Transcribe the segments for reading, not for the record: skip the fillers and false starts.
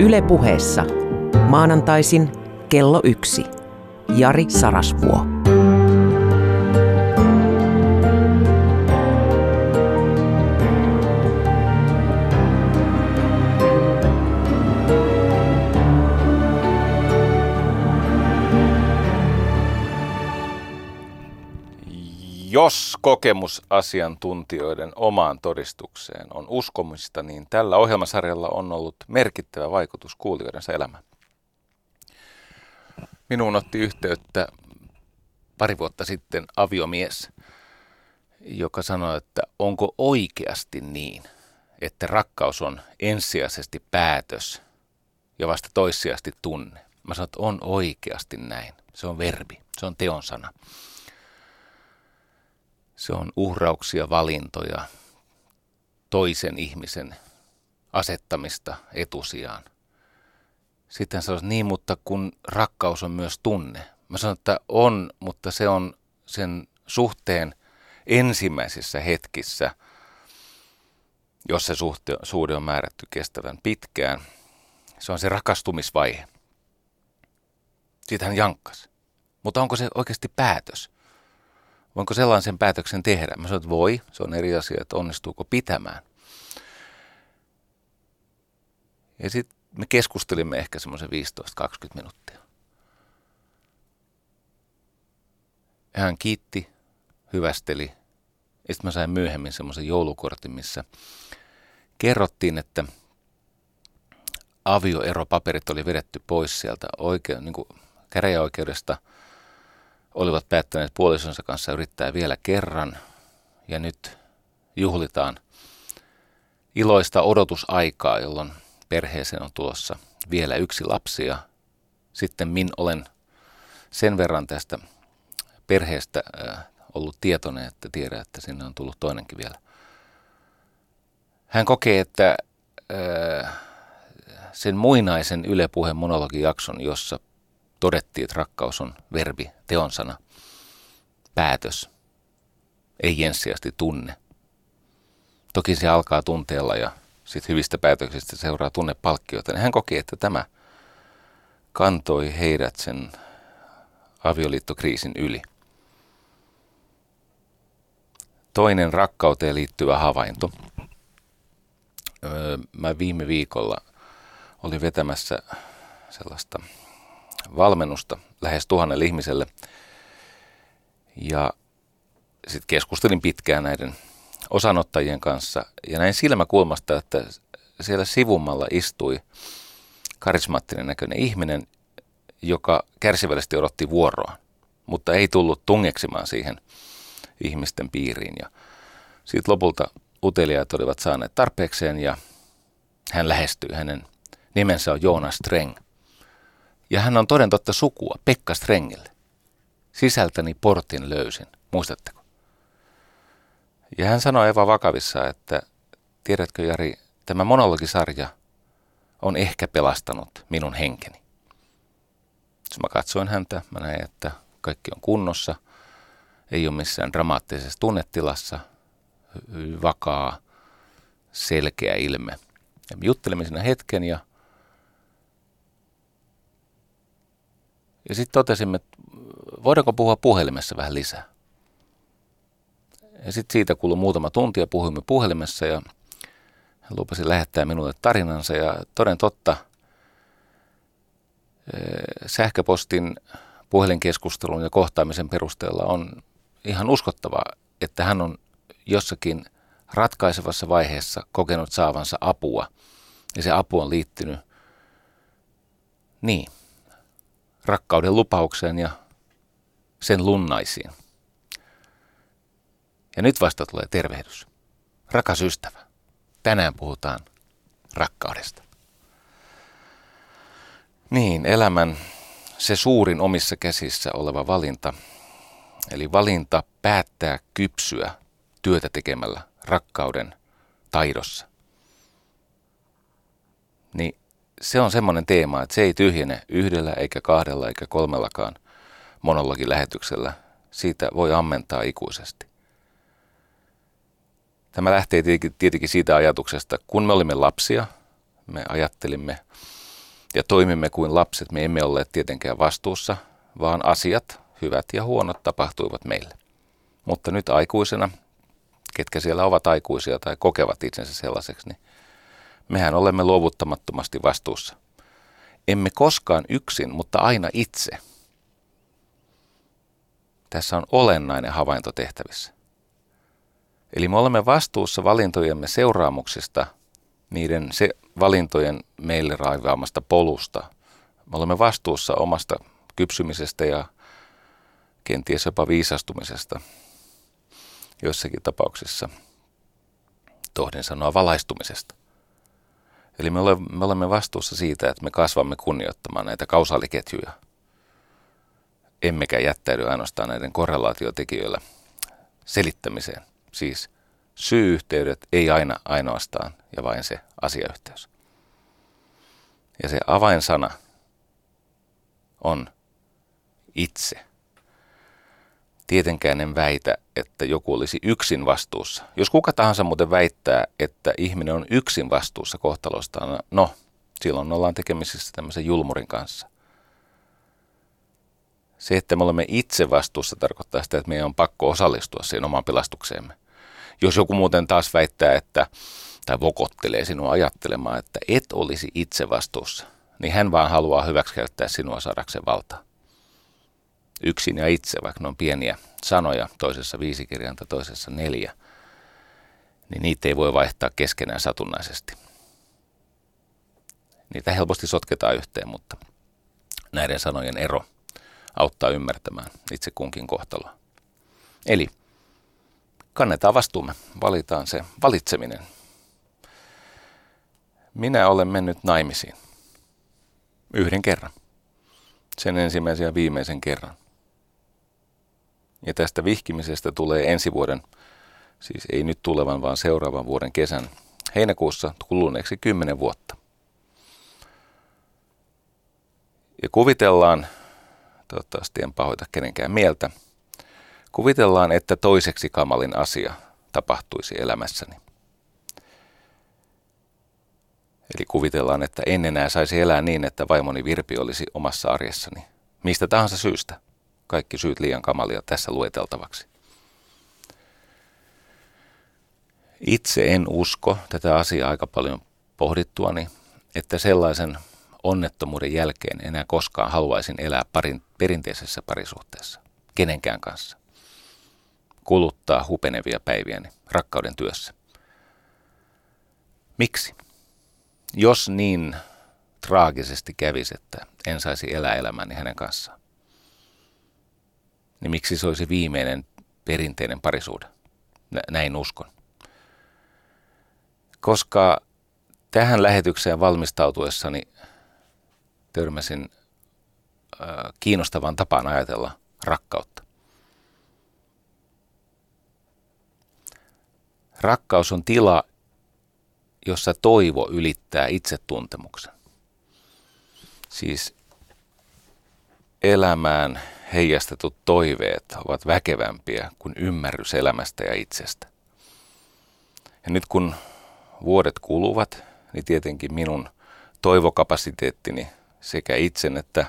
Yle Puheessa maanantaisin kello 1. Jari Sarasvuo. Jos kokemus asiantuntijoiden omaan todistukseen on uskomista, niin tällä ohjelmasarjalla on ollut merkittävä vaikutus kuulijoidensa elämään. Minuun otti yhteyttä pari vuotta sitten aviomies, joka sanoi, että onko oikeasti niin, että rakkaus on ensisijaisesti päätös ja vasta toissijaisesti tunne. Mä sanoin, että on oikeasti näin. Se on verbi, se on teon sana. Se on uhrauksia, valintoja, toisen ihmisen asettamista etusijaan. Sitten hän sanoi, niin, mutta kun rakkaus on myös tunne. Mä sanon, että on, mutta se on sen suhteen ensimmäisissä hetkissä, jos se suhde on määrätty kestävän pitkään. Se on se rakastumisvaihe. Siitä hän jankkasi. Mutta onko se oikeasti päätös? Voinko sellaisen päätöksen tehdä? Mä sanoin, että voi. Se on eri asia, että onnistuuko pitämään. Ja sitten me keskustelimme ehkä semmoisen 15-20 minuuttia. Ja hän kiitti, hyvästeli. Ja sitten mä sain myöhemmin semmoisen joulukortin, missä kerrottiin, että avioeropaperit oli vedetty pois sieltä niin kuin käräjäoikeudesta. Olivat päättäneet puolisonsa kanssa yrittää vielä kerran, ja nyt juhlitaan iloista odotusaikaa, jolloin perheeseen on tulossa vielä yksi lapsi, ja sitten minä olen sen verran tästä perheestä ollut tietoinen, että tiedän, että sinne on tullut toinenkin vielä. Hän kokee, että sen muinaisen Yle Puheen monologijakson, jossa todettiin, että rakkaus on verbi, teonsana, päätös, ei ensisijaisesti tunne. Toki se alkaa tunteella ja sitten hyvistä päätöksistä seuraa tunnepalkkioita. Niin hän koki, että tämä kantoi heidät sen avioliittokriisin yli. Toinen rakkauteen liittyvä havainto. Mä viime viikolla olin vetämässä sellaista valmennusta lähes 1000 ihmiselle. Ja sitten keskustelin pitkään näiden osanottajien kanssa ja näin silmäkulmasta, että siellä sivummalla istui karismaattinen näköinen ihminen, joka kärsivällisesti odotti vuoroa, mutta ei tullut tungeksimaan siihen ihmisten piiriin. Ja sitten lopulta uteliaat olivat saaneet tarpeekseen ja hän lähestyi. Hänen nimensä on Jonas Streng. Ja hän on toden totta sukua Pekka Strengille. Sisältäni portin löysin, muistatteko? Ja hän sanoi Eva Vakavissa, että tiedätkö Jari, tämä monologisarja on ehkä pelastanut minun henkeni. Jos mä katsoin häntä, mä näin, että kaikki on kunnossa, ei ole missään dramaattisessa tunnetilassa, vakaa, selkeä ilme. Ja juttelimme siinä hetken ja sitten totesimme, että voidaanko puhua puhelimessa vähän lisää. Ja sitten siitä kului muutama tunti ja puhuimme puhelimessa ja hän lupasi lähettää minulle tarinansa. Ja toden totta, sähköpostin, puhelinkeskustelun ja kohtaamisen perusteella on ihan uskottavaa, että hän on jossakin ratkaisevassa vaiheessa kokenut saavansa apua. Ja se apu on liittynyt niin rakkauden lupaukseen ja sen lunnaisiin. Ja nyt vasta tulee tervehdys. Rakas ystävä, tänään puhutaan rakkaudesta. Niin, elämän se suurin omissa käsissä oleva valinta, eli valinta päättää kypsyä työtä tekemällä rakkauden taidossa. Niin, se on semmoinen teema, että se ei tyhjene yhdellä, eikä kahdella, eikä kolmellakaan monologilähetyksellä. Siitä voi ammentaa ikuisesti. Tämä lähtee tietenkin siitä ajatuksesta, kun me olimme lapsia, me ajattelimme ja toimimme kuin lapset, me emme olleet tietenkään vastuussa, vaan asiat, hyvät ja huonot, tapahtuivat meille. Mutta nyt aikuisena, ketkä siellä ovat aikuisia tai kokevat itsensä sellaiseksi, niin mehän olemme luovuttamattomasti vastuussa. Emme koskaan yksin, mutta aina itse. Tässä on olennainen havainto tehtävissä. Eli me olemme vastuussa valintojemme seuraamuksista, niiden valintojen meille raivaamasta polusta. Me olemme vastuussa omasta kypsymisestä ja kenties jopa viisastumisesta joissakin tapauksissa. Tohdin sanoa valaistumisesta. Eli me olemme vastuussa siitä, että me kasvamme kunnioittamaan näitä kausaaliketjuja. Emmekä jättäydy ainoastaan näiden korrelaatiotekijöillä selittämiseen. Siis syy-yhteydet, ei aina ainoastaan ja vain se asiayhteys. Ja se avainsana on itse. Tietenkään en väitä, että joku olisi yksin vastuussa. Jos kuka tahansa muuten väittää, että ihminen on yksin vastuussa kohtalostaan, no, silloin ollaan tekemisissä tämmöisen julmurin kanssa. Se, että me olemme itse vastuussa, tarkoittaa sitä, että meidän on pakko osallistua siihen omaan pelastukseemme. Jos joku muuten taas väittää, että, tai vokottelee sinua ajattelemaan, että et olisi itse vastuussa, niin hän vaan haluaa hyväksikäyttää sinua saadakseen valtaa. Yksin ja itse, vaikka ne on pieniä sanoja, toisessa 5 kirjainta, toisessa 4, niin niitä ei voi vaihtaa keskenään satunnaisesti. Niitä helposti sotketaan yhteen, mutta näiden sanojen ero auttaa ymmärtämään itse kunkin kohtaloa. Eli kannetaan vastuumme, valitaan se valitseminen. Minä olen mennyt naimisiin. Yhden kerran. Sen ensimmäisen ja viimeisen kerran. Ja tästä vihkimisestä tulee ensi vuoden, siis ei nyt tulevan, vaan seuraavan vuoden kesän heinäkuussa kuluneeksi 10 vuotta. Ja kuvitellaan, toivottavasti en pahoita kenenkään mieltä, kuvitellaan, että toiseksi kamalin asia tapahtuisi elämässäni. Eli kuvitellaan, että en enää saisi elää niin, että vaimoni Virpi olisi omassa arjessani. Mistä tahansa syystä. Kaikki syyt liian kamalia tässä lueteltavaksi. Itse en usko tätä asiaa aika paljon pohdittuani, että sellaisen onnettomuuden jälkeen enää koskaan haluaisin elää perinteisessä parisuhteessa. Kenenkään kanssa. Kuluttaa hupenevia päiviäni rakkauden työssä. Miksi? Jos niin traagisesti kävisi, että en saisi elää elämäni hänen kanssaan, niin miksi se olisi viimeinen perinteinen parisuhde? Näin uskon. Koska tähän lähetykseen valmistautuessani törmäsin kiinnostavan tapaan ajatella rakkautta. Rakkaus on tila, jossa toivo ylittää itsetuntemuksen. Siis elämään heijastetut toiveet ovat väkevämpiä kuin ymmärrys elämästä ja itsestä. Ja nyt kun vuodet kuluvat, niin tietenkin minun toivokapasiteettini sekä itsen että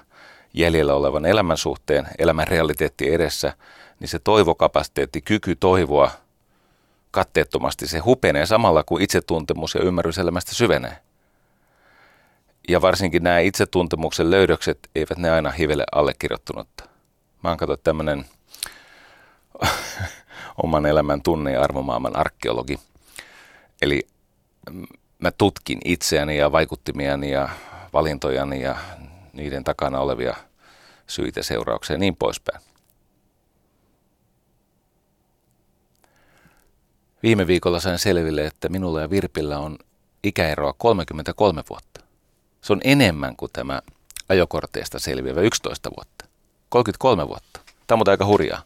jäljellä olevan elämän suhteen, elämän realiteetti edessä, niin se toivokapasiteetti, kyky toivoa katteettomasti, se hupenee samalla, kun itsetuntemus ja ymmärrys elämästä syvenee. Ja varsinkin nämä itsetuntemuksen löydökset, eivät ne aina hivele allekirjoittunutta. Mä oon katsottu tämmönen oman elämän tunne- ja arvomaailman arkeologi. Eli mä tutkin itseäni ja vaikuttimiani ja valintojani ja niiden takana olevia syitä, seurauksia ja niin poispäin. Viime viikolla sain selville, että minulla ja Virpillä on ikäeroa 33 vuotta. Se on enemmän kuin tämä ajokorteista selviävä 11 vuotta. 33 vuotta. Tämä on muuten aika hurjaa.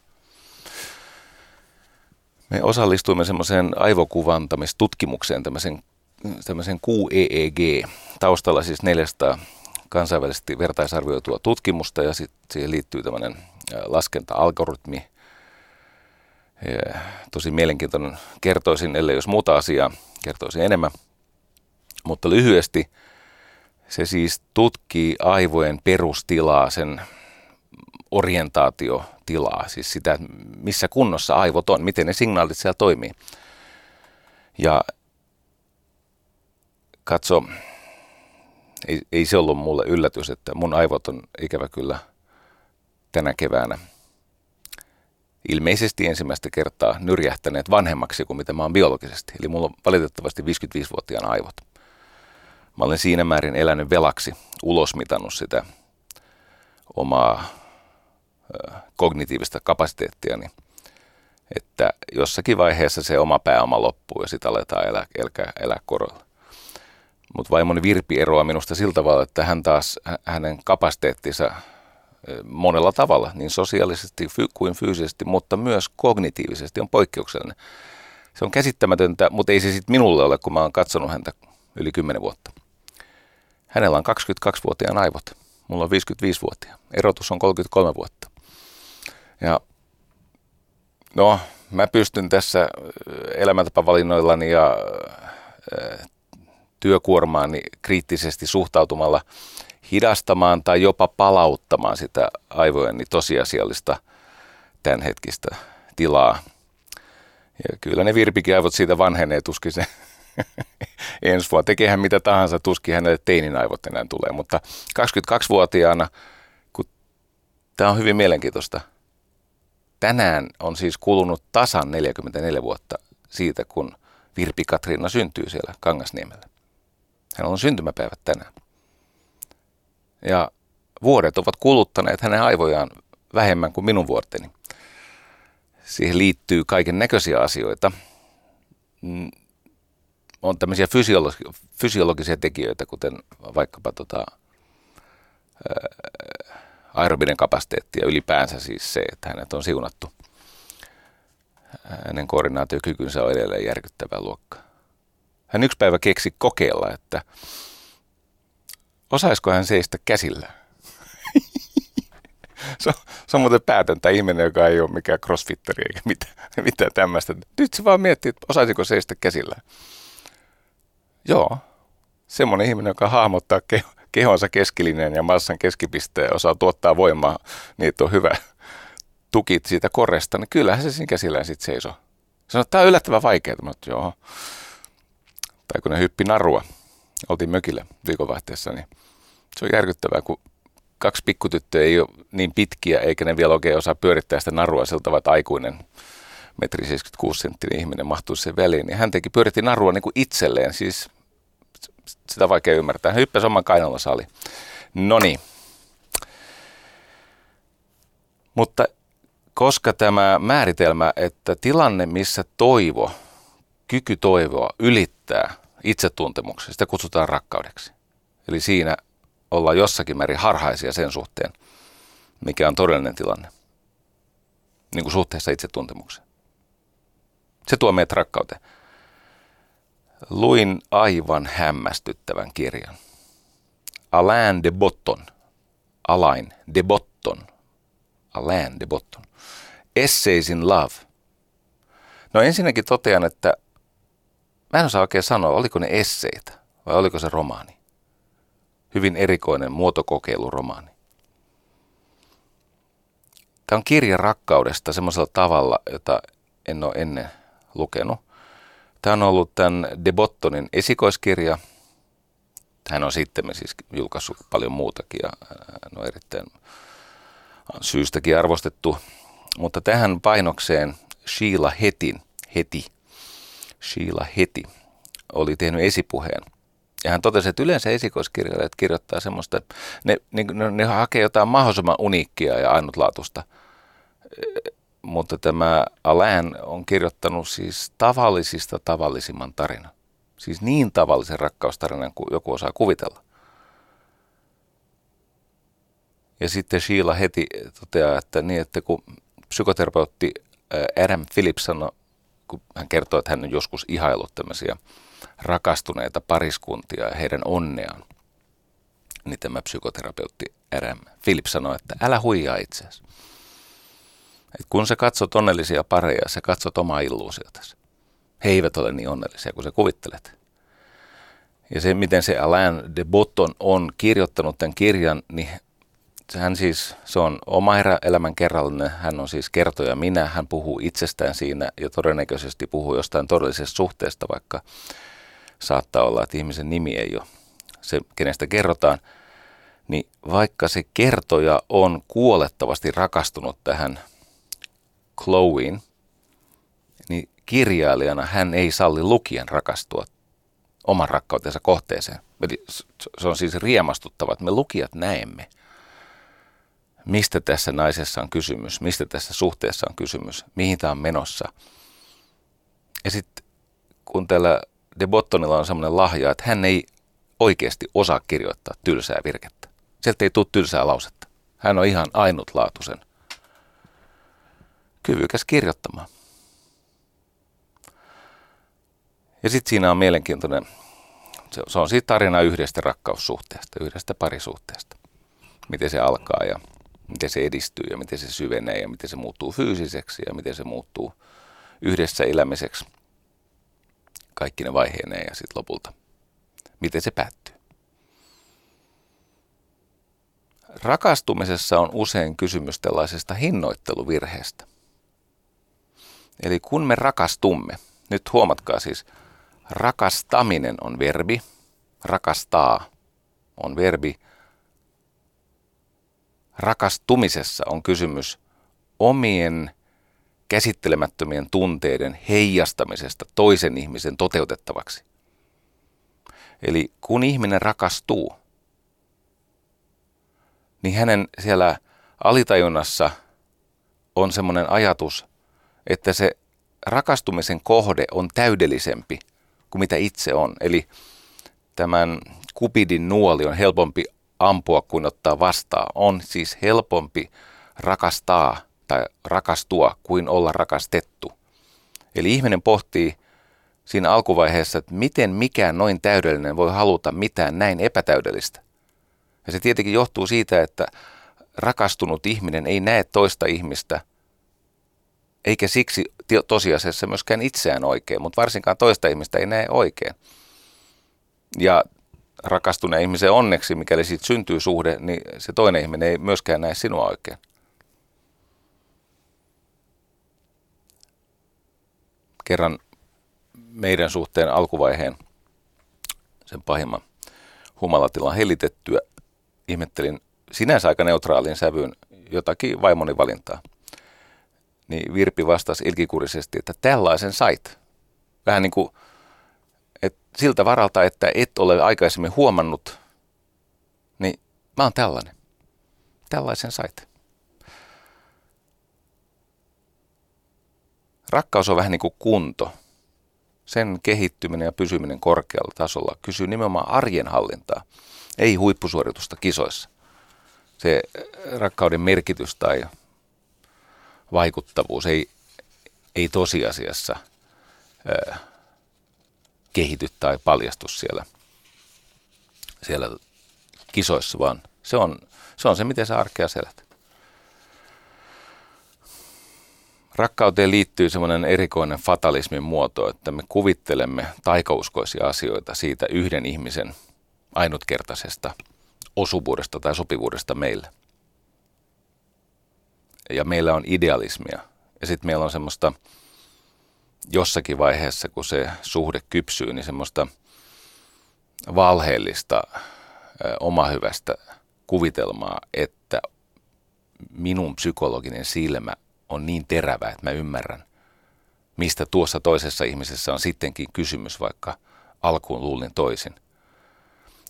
Me osallistuimme semmoiseen aivokuvantamistutkimukseen, tämmöiseen QEEG. Taustalla siis 400 kansainvälisesti vertaisarvioitua tutkimusta ja sitten siihen liittyy tämmöinen laskenta-algoritmi. Ja tosi mielenkiintoinen. Kertoisin, ellei jos muuta asiaa, kertoisin enemmän. Mutta lyhyesti Se siis tutkii aivojen perustilaa, sen orientaatiotilaa, siis sitä, missä kunnossa aivot on, miten ne signaalit siellä toimii. Ja katso, ei se ollut mulle yllätys, että mun aivot on ikävä kyllä tänä keväänä ilmeisesti ensimmäistä kertaa nyrjähtäneet vanhemmaksi kuin mitä mä oon biologisesti. Eli mulla on valitettavasti 55-vuotiaan aivot. Mä olen siinä määrin elänyt velaksi, ulosmitannut sitä omaa kognitiivista kapasiteettiani, että jossakin vaiheessa se oma pääoma loppuu ja sitä aletaan elää korolla. Mutta vaimoni Virpi eroaa minusta sillä tavalla, että hänen kapasiteettinsa monella tavalla, niin sosiaalisesti kuin fyysisesti, mutta myös kognitiivisesti on poikkeuksellinen. Se on käsittämätöntä, mutta ei se sitten minulle ole, kun mä oon katsonut häntä yli 10 vuotta. Hänellä on 22-vuotiaan aivot, mulla on 55-vuotiaan. Erotus on 33 vuotta. Ja no, mä pystyn tässä elämäntapavalinnoillani ja työkuormaani kriittisesti suhtautumalla hidastamaan tai jopa palauttamaan sitä aivojeni tosiasiallista tämänhetkistä tilaa. Ja kyllä ne Virpikin aivot siitä vanhenee, tuskin se ensi vuonna. Tekehän mitä tahansa, tuskin hänelle teinin aivot enää tulee. Mutta 22-vuotiaana, kun tämä on hyvin mielenkiintoista, tänään on siis kulunut tasan 44 vuotta siitä, kun Virpi-Katriina syntyy siellä Kangasniemellä. Hänellä on syntymäpäivät tänään. Ja vuodet ovat kuluttaneet hänen aivojaan vähemmän kuin minun vuorteni. Siihen liittyy kaiken näköisiä asioita. On tämmöisiä fysiologisia tekijöitä, kuten vaikkapa aerobinen kapasiteetti ja ylipäänsä siis se, että hänet on siunattu. Hänen koordinaatiokykynsä on edelleen järkyttävää luokkaa. Hän yksi päivä keksi kokeilla, että osaisiko hän seistä käsillä? Se on muuten päätöntä ihminen, joka ei ole mikään crossfitteri eikä mitään tämmöistä. Nyt se vaan miettii, että osaisiko seistä käsillä. Joo, semmoinen ihminen, joka hahmottaa kehonsa keskilinjan ja massan keskipisteen ja osaa tuottaa voimaa, niin on hyvä tukit siitä korresta, niin kyllähän se siinä käsillään sitten seisoo. Sanoit, että tämä on yllättävän vaikeaa. Joo. Tai kun ne hyppi narua. Oltiin mökillä viikonvaihteessa, niin se on järkyttävää, kun kaksi pikkutyttöä ei ole niin pitkiä, eikä ne vielä oikein osaa pyörittää sitä narua siltä, että aikuinen 1,76 m ihminen mahtuisi sen väliin. Niin hän pyöritti narua niin kuin itselleen, siis sitä vaikea ymmärtää. Hän hyppäsi oman kainalla sali. Noniin. Mutta koska tämä määritelmä, että tilanne, missä toivo, kyky toivoa ylittää itsetuntemuksen, sitä kutsutaan rakkaudeksi. Eli siinä ollaan jossakin määrin harhaisia sen suhteen, mikä on todellinen tilanne, niin kuin suhteessa itsetuntemukseen. Se tuo meidät rakkauteen. Luin aivan hämmästyttävän kirjan. Alain de Botton. Essays in Love. No ensinnäkin totean, että mä en osaa oikein sanoa, oliko ne esseitä vai oliko se romaani. Hyvin erikoinen muotokokeiluromaani. Tämä on kirja rakkaudesta semmoisella tavalla, jota en ole ennen lukenut. Tämä on ollut tämän de Bottonin esikoiskirja. Hän on sitten siis julkaissut paljon muutakin ja hän on erittäin syystäkin arvostettu. Mutta tähän painokseen Sheila Heti oli tehnyt esipuheen. Ja hän totesi, että yleensä esikoiskirjailijat kirjoittaa semmoista, että ne hakee jotain mahdollisimman uniikkia ja ainutlaatuista. Mutta tämä Alain on kirjoittanut siis tavallisista tavallisimman tarinan. Siis niin tavallisen rakkaustarinan kuin joku osaa kuvitella. Ja sitten Sheila Heti toteaa, että, niin, että kun psykoterapeutti RM Phillips sanoi, kun hän kertoo, että hän on joskus ihaillut tämmöisiä rakastuneita pariskuntia ja heidän onneaan, niin tämä psykoterapeutti RM Phillips sanoi, että älä huijaa itseäsi. Et kun sä katsot onnellisia pareja, sä katsot omaa illuusiotasi. He eivät ole niin onnellisia kuin sä kuvittelet. Ja se, miten se Alain de Botton on kirjoittanut tämän kirjan, niin hän siis, se on oma elämän kerrallinen, hän on siis kertoja minä, hän puhuu itsestään siinä ja todennäköisesti puhuu jostain todellisesta suhteesta, vaikka saattaa olla, että ihmisen nimi ei ole se, kenestä kerrotaan. Niin vaikka se kertoja on kuolettavasti rakastunut tähän Chloeen, niin kirjailijana hän ei salli lukijan rakastua oman rakkautensa kohteeseen. Eli se on siis riemastuttava, että me lukijat näemme, mistä tässä naisessa on kysymys, mistä tässä suhteessa on kysymys, mihin tämä on menossa. Ja sitten kun tällä de Bottonilla on sellainen lahja, että hän ei oikeasti osaa kirjoittaa tylsää virkettä. Sieltä ei tule tylsää lausetta. Hän on ihan ainutlaatuisen kyvykäs kirjoittamaan. Ja sitten siinä on mielenkiintoinen, se on siitä tarina yhdestä rakkaussuhteesta, yhdestä parisuhteesta. Miten se alkaa ja miten se edistyy ja miten se syvenee ja miten se muuttuu fyysiseksi ja miten se muuttuu yhdessä elämiseksi. Kaikki ne vaiheineen ja sitten lopulta miten se päättyy. Rakastumisessa on usein kysymys tällaisesta hinnoitteluvirheestä. Eli kun me rakastumme, nyt huomatkaa siis, rakastaminen on verbi, rakastaa on verbi. Rakastumisessa on kysymys omien käsittelemättömien tunteiden heijastamisesta toisen ihmisen toteutettavaksi. Eli kun ihminen rakastuu, niin hänen siellä alitajunnassa on semmoinen ajatus, että se rakastumisen kohde on täydellisempi kuin mitä itse on. Eli tämän Cupidin nuoli on helpompi ampua kuin ottaa vastaan. On siis helpompi rakastaa tai rakastua kuin olla rakastettu. Eli ihminen pohtii siinä alkuvaiheessa, että miten mikään noin täydellinen voi haluta mitään näin epätäydellistä. Ja se tietenkin johtuu siitä, että rakastunut ihminen ei näe toista ihmistä, eikä siksi tosiasiassa myöskään itseään oikein, mutta varsinkaan toista ihmistä ei näe oikein. Ja rakastuneen ihmisen onneksi, mikäli siitä syntyy suhde, niin se toinen ihminen ei myöskään näe sinua oikein. Kerran meidän suhteen alkuvaiheen sen pahimman humalatilan hellitettyä ihmettelin sinänsä aika neutraalin sävyyn jotakin vaimoni valintaa. Niin Virpi vastasi ilkikurisesti, että tällaisen sait. Vähän niin kuin siltä varalta, että et ole aikaisemmin huomannut, niin mä oon tällainen. Tällaisen sait. Rakkaus on vähän niin kuin kunto. Sen kehittyminen ja pysyminen korkealla tasolla kysyy nimenomaan arjen hallintaa, ei huippusuoritusta kisoissa. Se rakkauden merkitys tai vaikuttavuus ei tosiasiassa kehity tai paljastu siellä kisoissa, vaan se on se, miten sä arkea selät. Rakkauteen liittyy semmoinen erikoinen fatalismin muoto, että me kuvittelemme taikauskoisia asioita siitä yhden ihmisen ainutkertaisesta osuvuudesta tai sopivuudesta meille. Ja meillä on idealismia. Ja sitten meillä on semmoista jossakin vaiheessa, kun se suhde kypsyy, niin semmoista valheellista, omahyvästä kuvitelmaa, että minun psykologinen silmä on niin terävä, että mä ymmärrän, mistä tuossa toisessa ihmisessä on sittenkin kysymys, vaikka alkuun luulin toisin.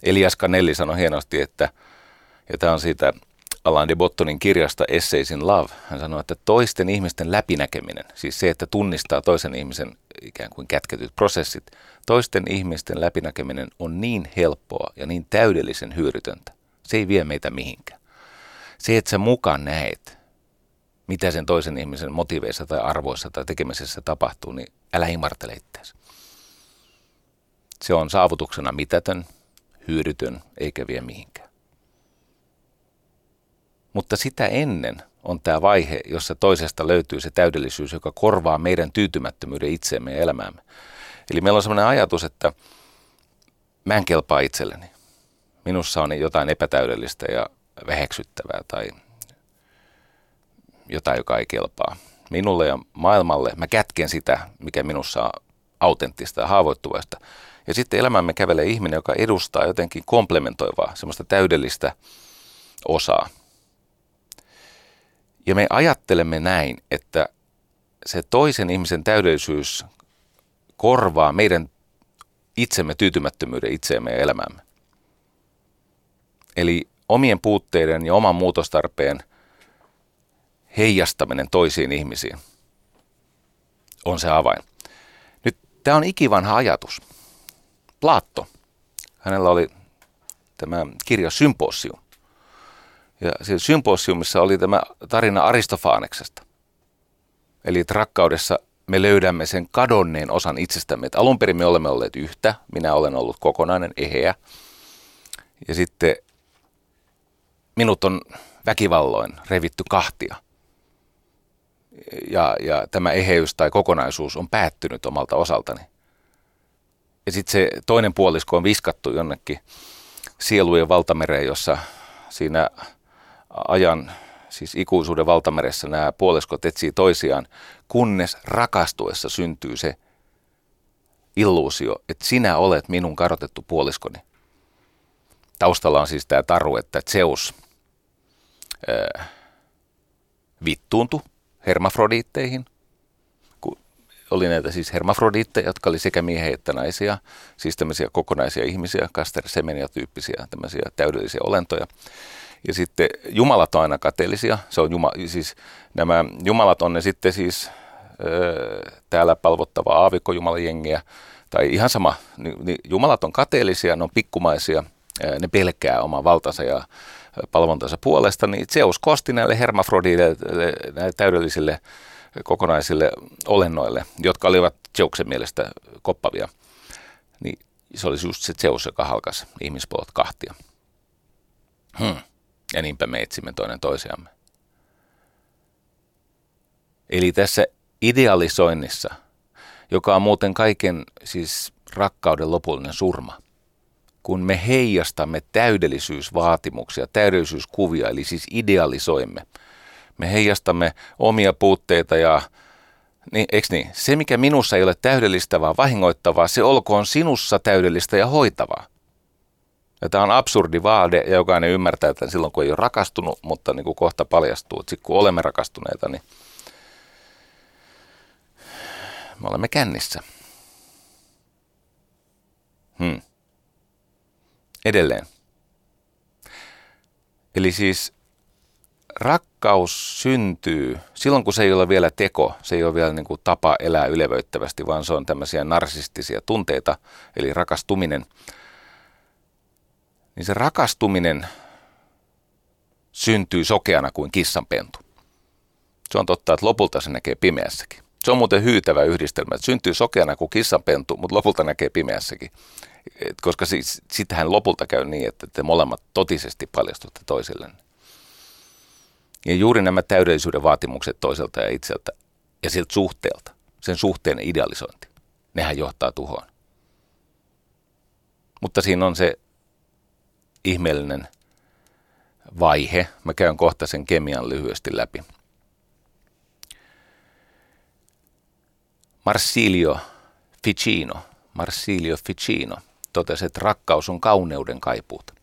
Elias Canetti sanoi hienosti, että, ja tämä on siitä Alain de Bottonin kirjasta Essays in Love, hän sanoi, että toisten ihmisten läpinäkeminen, siis se, että tunnistaa toisen ihmisen ikään kuin kätketyt prosessit, toisten ihmisten läpinäkeminen on niin helppoa ja niin täydellisen hyödytöntä. Se ei vie meitä mihinkään. Se, että sä mukaan näet, mitä sen toisen ihmisen motiveissa tai arvoissa tai tekemisessä tapahtuu, niin älä imartele itseäsi. Se on saavutuksena mitätön, hyödytön eikä vie mihinkään. Mutta sitä ennen on tämä vaihe, jossa toisesta löytyy se täydellisyys, joka korvaa meidän tyytymättömyyden itseemme ja elämäämme. Eli meillä on sellainen ajatus, että Mä en kelpaa itselleni. Minussa on jotain epätäydellistä ja väheksyttävää tai jotain, joka ei kelpaa. Minulle ja maailmalle mä kätken sitä, mikä minussa on autenttista ja haavoittuvaista. Ja sitten elämämme kävelee ihminen, joka edustaa jotenkin komplementoivaa, semmoista täydellistä osaa. Ja me ajattelemme näin, että se toisen ihmisen täydellisyys korvaa meidän itsemme tyytymättömyyden itseemme ja elämämme. Eli omien puutteiden ja oman muutostarpeen heijastaminen toisiin ihmisiin on se avain. Nyt tämä on ikivanha ajatus. Platon, hänellä oli tämä kirja Symposium. Ja siellä Symposiumissa oli tämä tarina Aristofaneksesta. Eli että rakkaudessa me löydämme sen kadonneen osan itsestämme. Että alun perin me olemme olleet yhtä, minä olen ollut kokonainen, eheä. Ja sitten minut on väkivalloin revitty kahtia. Ja tämä eheys tai kokonaisuus on päättynyt omalta osaltani. Ja sitten se toinen puolisko on viskattu jonnekin sielujen valtamereen, jossa siinä ajan, siis ikuisuuden valtameressä nämä puoliskot etsii toisiaan, kunnes rakastuessa syntyy se illuusio, että sinä olet minun kadotettu puoliskoni. Taustalla on siis tämä taru, että Zeus vittuuntui hermafrodiitteihin. Oli näitä siis hermafrodiitteja, jotka oli sekä miehiä että naisia, siis tämmöisiä kokonaisia ihmisiä, Caster-Semenya-tyyppisiä, tämmöisiä täydellisiä olentoja. Ja sitten jumalat on aina kateellisia, se on siis nämä jumalat on ne sitten siis täällä palvottavaa aavikkojumalenjengiä, tai ihan sama, niin jumalat on kateellisia, ne on pikkumaisia, ne pelkää oman valtansa ja palvontansa puolesta, niin Zeus kosti näille hermafrodiille, näille täydellisille kokonaisille olennoille, jotka olivat Zeuksen mielestä koppavia, niin se olisi just se Zeus, joka halkasi ihmispuolet kahtia. Ja niinpä me etsimme toinen toisiamme. Eli tässä idealisoinnissa, joka on muuten kaiken siis rakkauden lopullinen surma, kun me heijastamme täydellisyysvaatimuksia, täydellisyyskuvia, eli siis idealisoimme, me heijastamme omia puutteita ja niin, eikö niin? Se, mikä minussa ei ole täydellistä, vaan vahingoittavaa, se olkoon sinussa täydellistä ja hoitavaa. Ja tämä on absurdi vaade ja jokainen ymmärtää tämän silloin, kun ei ole rakastunut, mutta niin kuin kohta paljastuu, että kun olemme rakastuneita, niin me olemme kännissä. Edelleen. Eli siis rakkaus syntyy silloin, kun se ei ole vielä teko, se ei ole vielä niin kuin tapa elää ylevöittävästi, vaan se on tämmöisiä narsistisia tunteita, eli rakastuminen. Niin se rakastuminen syntyy sokeana kuin kissanpentu. Se on totta, että lopulta se näkee pimeässäkin. Se on muuten hyytävä yhdistelmä, että syntyy sokeana kuin kissanpentu, mutta lopulta näkee pimeässäkin. Koska sitähän lopulta käy niin, että te molemmat totisesti paljastutte toisillenne. Ja juuri nämä täydellisyyden vaatimukset toiselta ja itseltä ja siltä suhteelta, sen suhteen idealisointi, nehän johtaa tuhoon. Mutta siinä on se ihmeellinen vaihe. Mä käyn kohta sen kemian lyhyesti läpi. Marsilio Ficino totesi, että rakkaus on kauneuden kaipuuta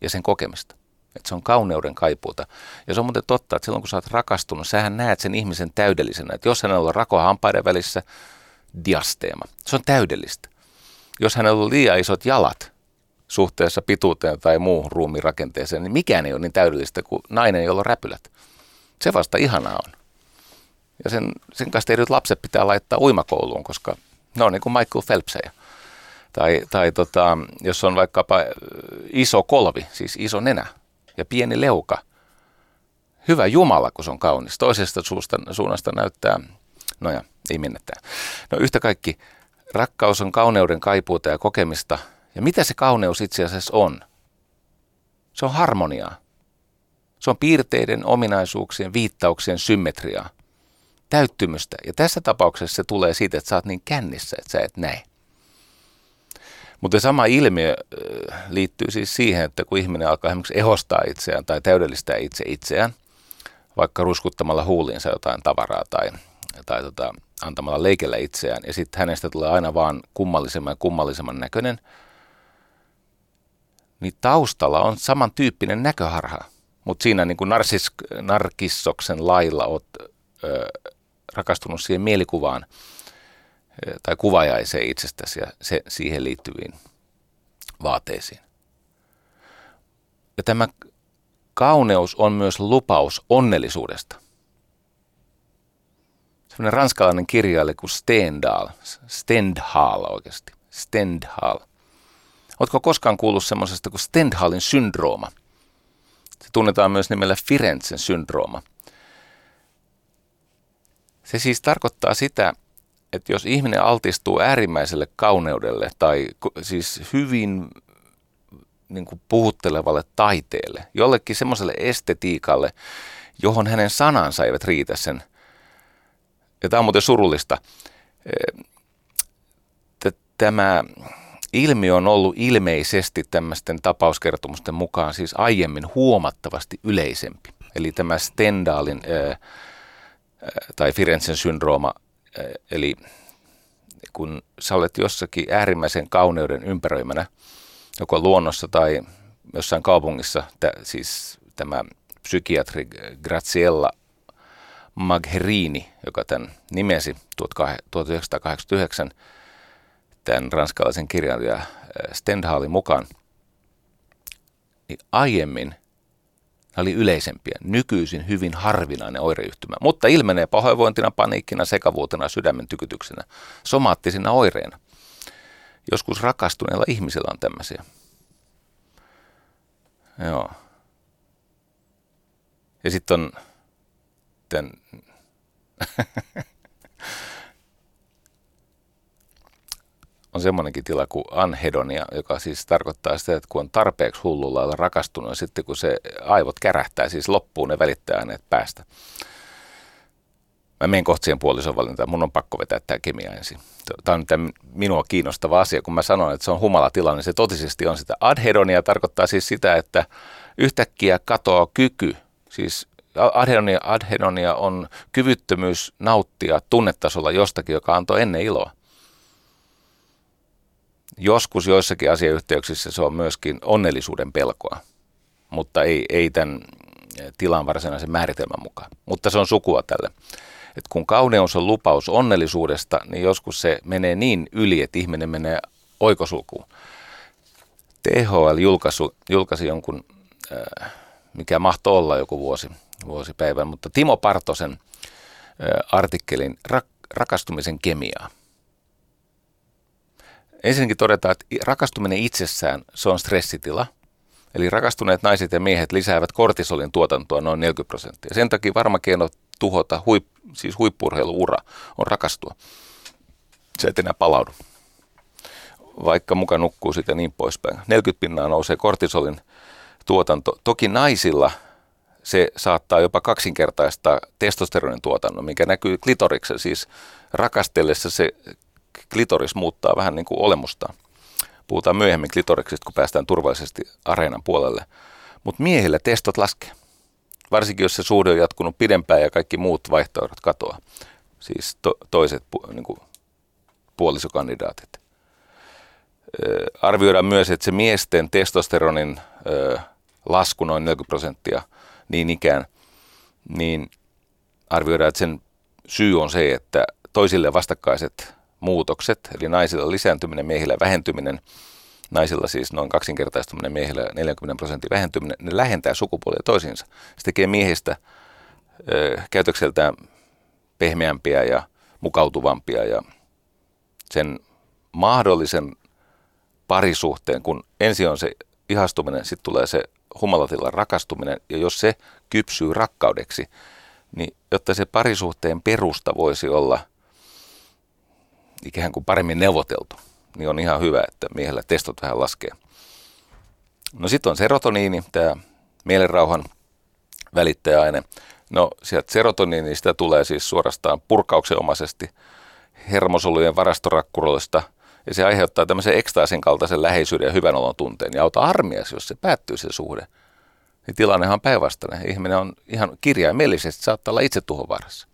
ja sen kokemista. Että se on kauneuden kaipuuta. Ja se on muuten totta, että silloin kun sä oot rakastunut, sähän näet sen ihmisen täydellisenä. Että jos hänellä on rakohampaiden välissä diasteema, se on täydellistä. Jos hänellä on liian isot jalat suhteessa pituuteen tai muuhun ruumiinrakenteeseen, niin mikään ei ole niin täydellistä kuin nainen, jolla on räpylät. Se vasta ihanaa on. Ja sen kanssa tehdyt lapset pitää laittaa uimakouluun, koska ne on niin kuin Michael Phelpsejä. Tai jos on vaikkapa iso kolvi, siis iso nenä. Ja pieni leuka. Hyvä Jumala, kun se on kaunis. Toisesta suunnasta näyttää, ei mennätään. Yhtä kaikki, rakkaus on kauneuden kaipuuta ja kokemista. Ja mitä se kauneus itse asiassa on? Se on harmoniaa. Se on piirteiden, ominaisuuksien, viittauksien symmetriaa. Täyttymystä. Ja tässä tapauksessa se tulee siitä, että sä oot niin kännissä, että sä et näe. Mutta sama ilmiö liittyy siis siihen, että kun ihminen alkaa esimerkiksi ehostaa itseään tai täydellistää itseään, vaikka ruskuttamalla huuliinsa jotain tavaraa tai antamalla leikellä itseään, ja sitten hänestä tulee aina vaan kummallisemman ja kummallisemman näköinen, niin taustalla on samantyyppinen näköharha. Mutta siinä niin kuin narkissoksen lailla olet rakastunut siihen mielikuvaan tai kuvajaiseen itsestäsi ja siihen liittyviin vaateisiin. Ja tämä kauneus on myös lupaus onnellisuudesta. Sellainen ranskalainen kirjailija kuin Stendhal. Oletko koskaan kuullut semmoisesta kuin Stendhalin syndrooma? Se tunnetaan myös nimellä Firenzen syndrooma. Se siis tarkoittaa sitä, että jos ihminen altistuu äärimmäiselle kauneudelle tai siis hyvin niin kuin puhuttelevalle taiteelle, jollekin semmoiselle estetiikalle, johon hänen sanansa eivät riitä sen. Ja tämä on muuten surullista. Tämä ilmiö on ollut ilmeisesti tämmöisten tapauskertomusten mukaan siis aiemmin huomattavasti yleisempi. Eli tämä Stendhalin tai Firenzen syndrooma, eli kun sä olet jossakin äärimmäisen kauneuden ympäröimänä, joko luonnossa tai jossain kaupungissa, siis tämä psykiatri Graziella Magherini, joka tämän nimesi 1989 tämän ranskalaisen kirjailija Stendhalin mukaan, niin aiemmin oli yleisempiä, nykyisin hyvin harvinainen oireyhtymä, mutta ilmenee pahoinvointina, paniikkina, sekavuutena, sydämen tykytyksenä, somaattisina oireina. Joskus rakastuneilla ihmisillä on tämmöisiä. Joo. Ja sitten on tämän on semmoinenkin tila kuin anhedonia, joka siis tarkoittaa sitä, että kun on tarpeeksi hullulla olla rakastunut, ja sitten kun se aivot kärähtää, siis loppuun ne välittää aineet päästä. Mä menen kohti siihen puolisovalintaan, mun on pakko vetää tämä kemia ensin. Tämä on nyt minua kiinnostava asia, kun mä sanon, että se on humalatila, niin se totisesti on sitä. Anhedonia tarkoittaa siis sitä, että yhtäkkiä katoaa kyky, siis anhedonia on kyvyttömyys nauttia tunnetasolla jostakin, joka antoi ennen iloa. Joskus joissakin asiayhteyksissä se on myöskin onnellisuuden pelkoa, mutta ei tämän tilan varsinaisen määritelmän mukaan. Mutta se on sukua tälle. Et kun kauneus on lupaus onnellisuudesta, niin joskus se menee niin yli, että ihminen menee oikosulkuun. THL julkaisi jonkun, mikä mahtoi olla joku vuosipäivän, mutta Timo Partosen artikkelin rakastumisen kemiaa. Ensinnäkin todetaan, että rakastuminen itsessään, se on stressitila. Eli rakastuneet naiset ja miehet lisäävät kortisolin tuotantoa noin 40%. Sen takia varma keino tuhota siis huippu-urheilu-ura on rakastua. Se et enää palaudu. Vaikka muka nukkuu sitä niin poispäin. 40% nousee kortisolin tuotanto. Toki naisilla se saattaa jopa kaksinkertaistaa testosteronin tuotannon, mikä näkyy klitoriksen. Siis rakastellessa se klitoris muuttaa vähän niin kuin olemusta. Puhutaan myöhemmin klitoriksista, kun päästään turvallisesti areenan puolelle. Mutta miehillä testot laskee. Varsinkin, jos se suhde on jatkunut pidempään ja kaikki muut vaihtoehdot katoaa. Siis toiset niin kuin puolisokandidaatit. Arvioidaan myös, että se miesten testosteronin lasku noin 40% niin ikään, niin arvioidaan, että sen syy on se, että toisille vastakkaiset muutokset, eli naisilla lisääntyminen, miehillä vähentyminen, naisilla siis noin kaksinkertaistuminen, miehillä 40% vähentyminen, ne lähentää sukupuolia toisiinsa. Se tekee miehistä käytökseltään pehmeämpiä ja mukautuvampia, ja sen mahdollisen parisuhteen, kun ensin on se ihastuminen, sitten tulee se humalatilan rakastuminen, ja jos se kypsyy rakkaudeksi, niin jotta se parisuhteen perusta voisi olla ikään kuin paremmin neuvoteltu, niin on ihan hyvä, että miehellä testot vähän laskee. No sitten on serotoniini, tämä mielenrauhan välittäjäaine. No sieltä serotoniinista tulee siis suorastaan purkauksenomaisesti hermosolujen varastorakkuroista Ja se aiheuttaa tämmöisen ekstaasin kaltaisen läheisyyden ja hyvän olon tunteen. Ja auta armias, jos se päättyy se suhde. Niin tilannehan on päinvastainen. Ihminen on ihan kirjaimellisesti, saattaa olla itse tuhon vaarassa.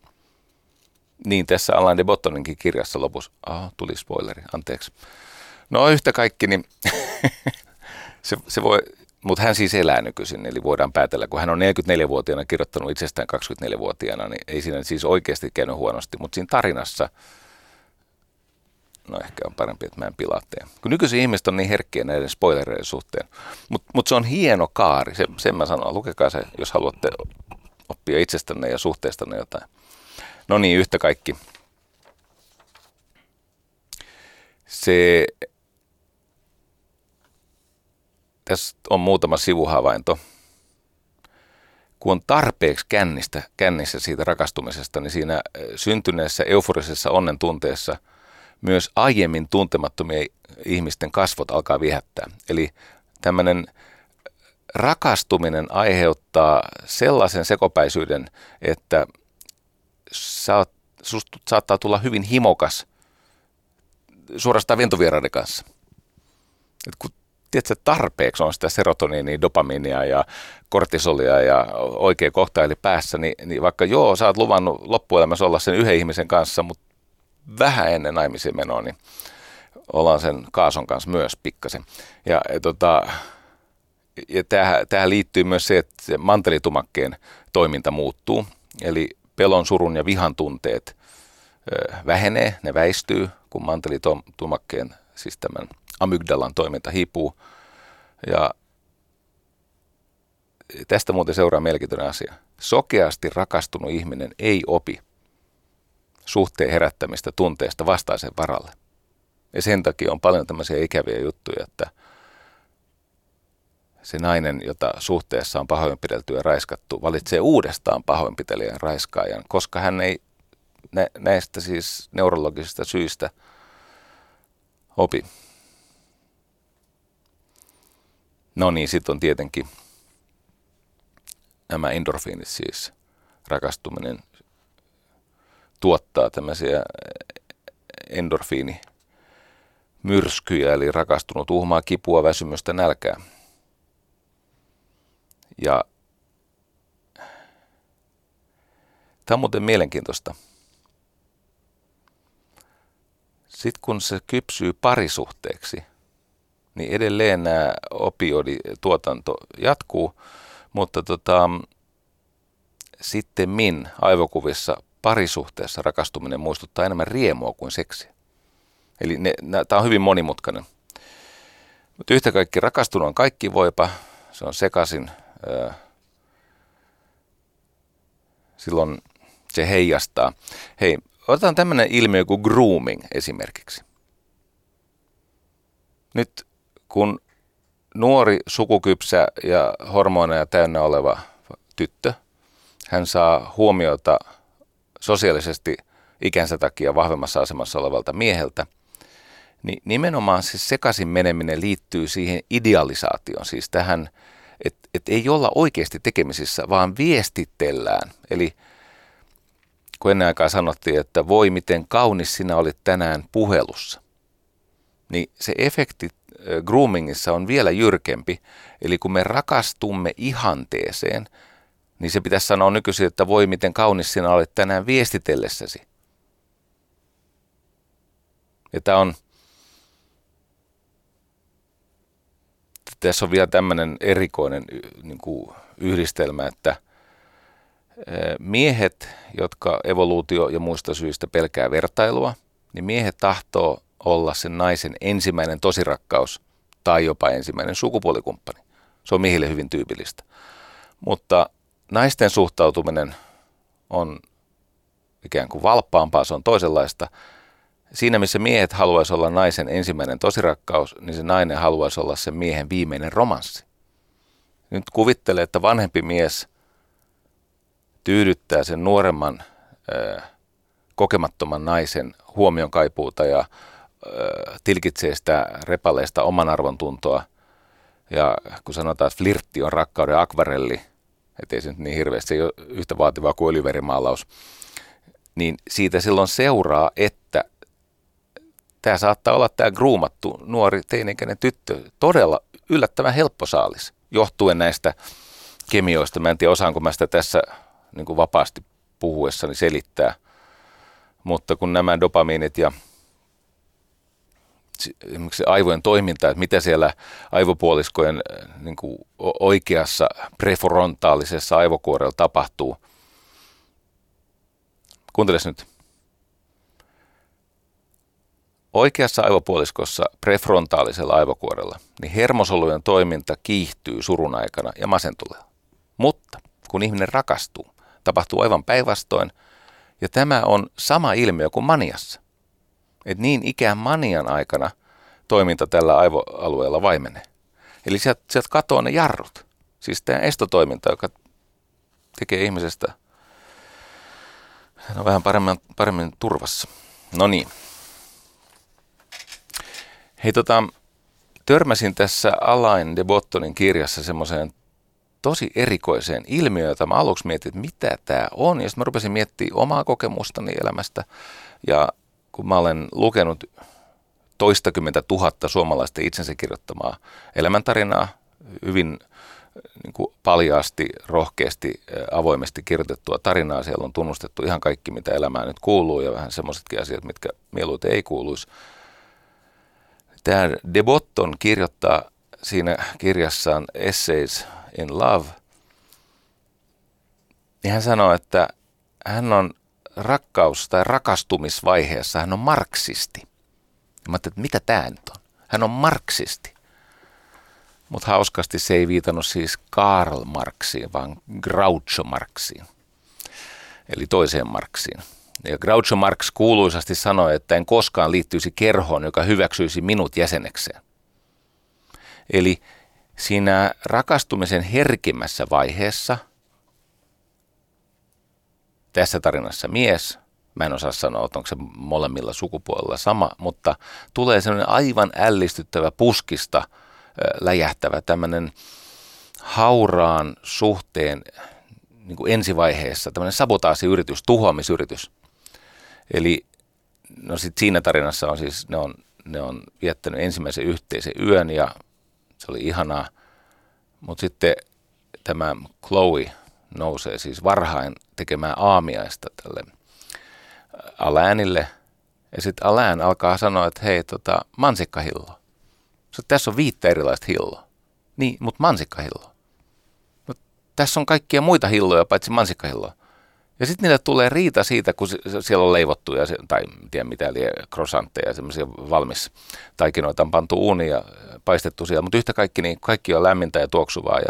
Niin tässä Alain de Bottoninkin kirjassa lopussa. Tuli spoileri, anteeksi. No yhtä kaikki, niin se voi... Mutta hän siis elää nykyisin, eli voidaan päätellä, kun hän on 44-vuotiaana kirjoittanut itsestään 24-vuotiaana, niin ei siinä siis oikeasti käynyt huonosti, mutta siinä tarinassa, no ehkä on parempi, että mä en pilaa teidän. Kun nykyisin ihmiset on niin herkkiä näiden spoilereiden suhteen, mutta se on hieno kaari, sen mä sanon, lukekaa se, jos haluatte oppia itsestänne ja suhteestanne jotain. No niin, yhtä kaikki. Se... Tässä on muutama sivuhavainto. Kun on tarpeeksi kännissä siitä rakastumisesta, niin siinä syntyneessä euforisessa onnen tunteessa myös aiemmin tuntemattomien ihmisten kasvot alkaa viehättää. Eli tämmöinen rakastuminen aiheuttaa sellaisen sekopäisyyden, että saattaa tulla hyvin himokas suorastaan ventovieraiden kanssa. Tiedätkö, tarpeeksi on sitä serotoniinia, dopamiinia ja kortisolia ja oikea kohtaili päässä, niin vaikka joo, sä oot luvannut loppuelämässä olla sen yhden ihmisen kanssa, mutta vähän ennen naimisiin menoa, niin ollaan sen kaason kanssa myös pikkasen. Ja tähän liittyy myös se, että se mantelitumakkeen toiminta muuttuu, eli pelon, surun ja vihan tunteet vähenee, ne väistyy, kun mantelitumakkeen, siis tämän amygdalan toiminta hiipuu. Ja tästä muuten seuraa mielenkiintoinen asia. Sokeasti rakastunut ihminen ei opi suhteen herättämistä tunteesta vastaisen varalle. Ja sen takia on paljon tämmöisiä ikäviä juttuja, että se nainen, jota suhteessa on pahoinpidelty ja raiskattu, valitsee uudestaan pahoinpitelijän raiskaajan, koska hän ei näistä siis neurologisista syistä opi. No niin, sitten on tietenkin nämä endorfiinit, siis rakastuminen tuottaa tämmöisiä endorfiinimyrskyjä, eli rakastunut uhmaa kipua, väsymystä, nälkää. Ja tämä on muuten mielenkiintoista. Sitten kun se kypsyy parisuhteeksi, niin edelleen nämä opioidituotanto jatkuu, mutta sittemmin aivokuvissa parisuhteessa rakastuminen muistuttaa enemmän riemua kuin seksiä. Eli tämä on hyvin monimutkainen. Mutta yhtä kaikki rakastunut on kaikki voipa, se on sekaisin. Silloin se heijastaa. Hei, otetaan tämmöinen ilmiö kuin grooming esimerkiksi. Nyt kun nuori, sukukypsä ja hormoneja täynnä oleva tyttö, hän saa huomiota sosiaalisesti ikänsä takia vahvemmassa asemassa olevalta mieheltä, niin nimenomaan se sekaisin meneminen liittyy siihen idealisaatioon, siis tähän, että ei olla oikeasti tekemisissä, vaan viestitellään. Eli kun ennen aikaa sanottiin, että voi miten kaunis sinä olit tänään puhelussa, niin se efekti groomingissa on vielä jyrkempi. Eli kun me rakastumme ihanteeseen, niin se pitäisi sanoa nykyisin, että voi miten kaunis sinä olet tänään viestitellessäsi. Ja tässä on vielä tämmöinen erikoinen niin kuin yhdistelmä, että miehet, jotka evoluutio ja muista syistä pelkää vertailua, niin miehet tahtoo olla sen naisen ensimmäinen tosirakkaus tai jopa ensimmäinen sukupuolikumppani. Se on miehille hyvin tyypillistä. Mutta naisten suhtautuminen on ikään kuin valppaampaa, se on toisenlaista. Siinä missä miehet haluaisi olla naisen ensimmäinen tosirakkaus, niin se nainen haluaisi olla sen miehen viimeinen romanssi. Nyt kuvittele, että vanhempi mies tyydyttää sen nuoremman kokemattoman naisen huomion kaipuuta ja tilkitsee sitä repaleista oman arvontuntoa. Ja kun sanotaan, että flirtti on rakkauden akvarelli, ettei se nyt niin hirveästi, se ei ole yhtä vaativaa kuin öljyverimaalaus, niin siitä silloin seuraa, että tämä saattaa olla tämä gruumattu nuori teinikäinen tyttö todella yllättävän helposaalis johtuen näistä kemioista. Mä en tiedä, osaanko mä sitä tässä niin kuin vapaasti puhuessani selittää, mutta kun nämä dopamiinit ja esimerkiksi aivojen toiminta, että mitä siellä aivopuoliskojen niin kuin oikeassa prefrontaalisessa aivokuorella tapahtuu. Kuunteles nyt. Oikeassa aivopuoliskossa prefrontaalisella aivokuorella niin hermosolujen toiminta kiihtyy surun aikana ja masentuneella. Mutta kun ihminen rakastuu, tapahtuu aivan päinvastoin ja tämä on sama ilmiö kuin maniassa. Et niin ikään manian aikana toiminta tällä aivoalueella vaimenee. Eli sieltä katoaa ne jarrut. Siis tämä estotoiminta, joka tekee ihmisestä vähän paremmin turvassa. No niin. Hei, törmäsin tässä Alain de Bottonin kirjassa semmoiseen tosi erikoiseen ilmiöön, jota mä aluksi mietin, että mitä tämä on. Ja sitten mä rupesin miettimään omaa kokemustani elämästä ja kun mä olen lukenut toistakymmentä tuhatta suomalaisten itsensä kirjoittamaa elämäntarinaa, hyvin niin kuin paljaasti, rohkeasti, avoimesti kirjoitettua tarinaa, siellä on tunnustettu ihan kaikki, mitä elämään nyt kuuluu ja vähän semmoisetkin asiat, mitkä mieluiten ei kuuluisi. Tämä de Botton kirjoittaa siinä kirjassaan Essays in Love. Ja hän sanoo, että hän on rakkaus- tai rakastumisvaiheessa hän on marksisti. Mä ajattelin, että mitä tämä nyt on? Hän on marksisti. Mutta hauskasti se ei viitannut siis Karl Marxiin, vaan Groucho Marxiin. Eli toiseen Marxiin. Ja Groucho Marx kuuluisasti sanoi, että en koskaan liittyisi kerhoon, joka hyväksyisi minut jäsenekseen. Eli siinä rakastumisen herkimmässä vaiheessa, tässä tarinassa mies, mä en osaa sanoa, onko se molemmilla sukupuolella sama, mutta tulee sellainen aivan ällistyttävä puskista läjähtävä tämmöinen hauraan suhteen niin kuin ensivaiheessa, tämmöinen sabotaasiyritys, tuhoamisyritys. Eli no sit siinä tarinassa on siis, ne on viettänyt ensimmäisen yhteisen yön ja se oli ihanaa, mutta sitten tämä Chloe nousee siis varhain tekemään aamiaista tälle Alainille. Ja sitten Alain alkaa sanoa, että hei, mansikkahillo. Tässä on 5 erilaista hilloa. Niin, mutta mansikkahillo. No, tässä on kaikkia muita hilloja paitsi mansikkahilloa. Ja sitten niillä tulee riita siitä, kun siellä on leivottuja, tai en tiedä mitä, eli krosantteja, semmoisia valmis taikinoita on pantu uuniin ja paistettu siellä. Mutta yhtä kaikki, niin kaikki on lämmintä ja tuoksuvaa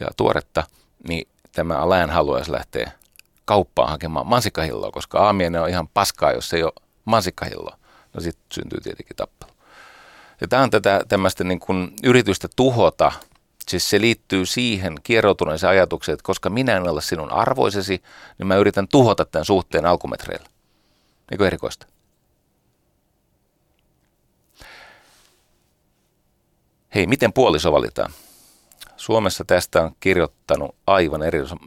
ja tuoretta. Niin tämä Alain haluaisi lähteä kauppaan hakemaan mansikkahilloa, koska aamiainen on ihan paskaa, jos ei ole mansikkahilloa. No sitten syntyy tietenkin tappelu. Ja tämä on tämmöistä niin kuin yritystä tuhota. Siis se liittyy siihen kieroutuneeseen ajatukseen, että koska minä en ole sinun arvoisesi, niin mä yritän tuhota tämän suhteen alkumetreillä. Eikö erikoista? Hei, miten puoliso valitaan? Suomessa tästä on kirjoittanut aivan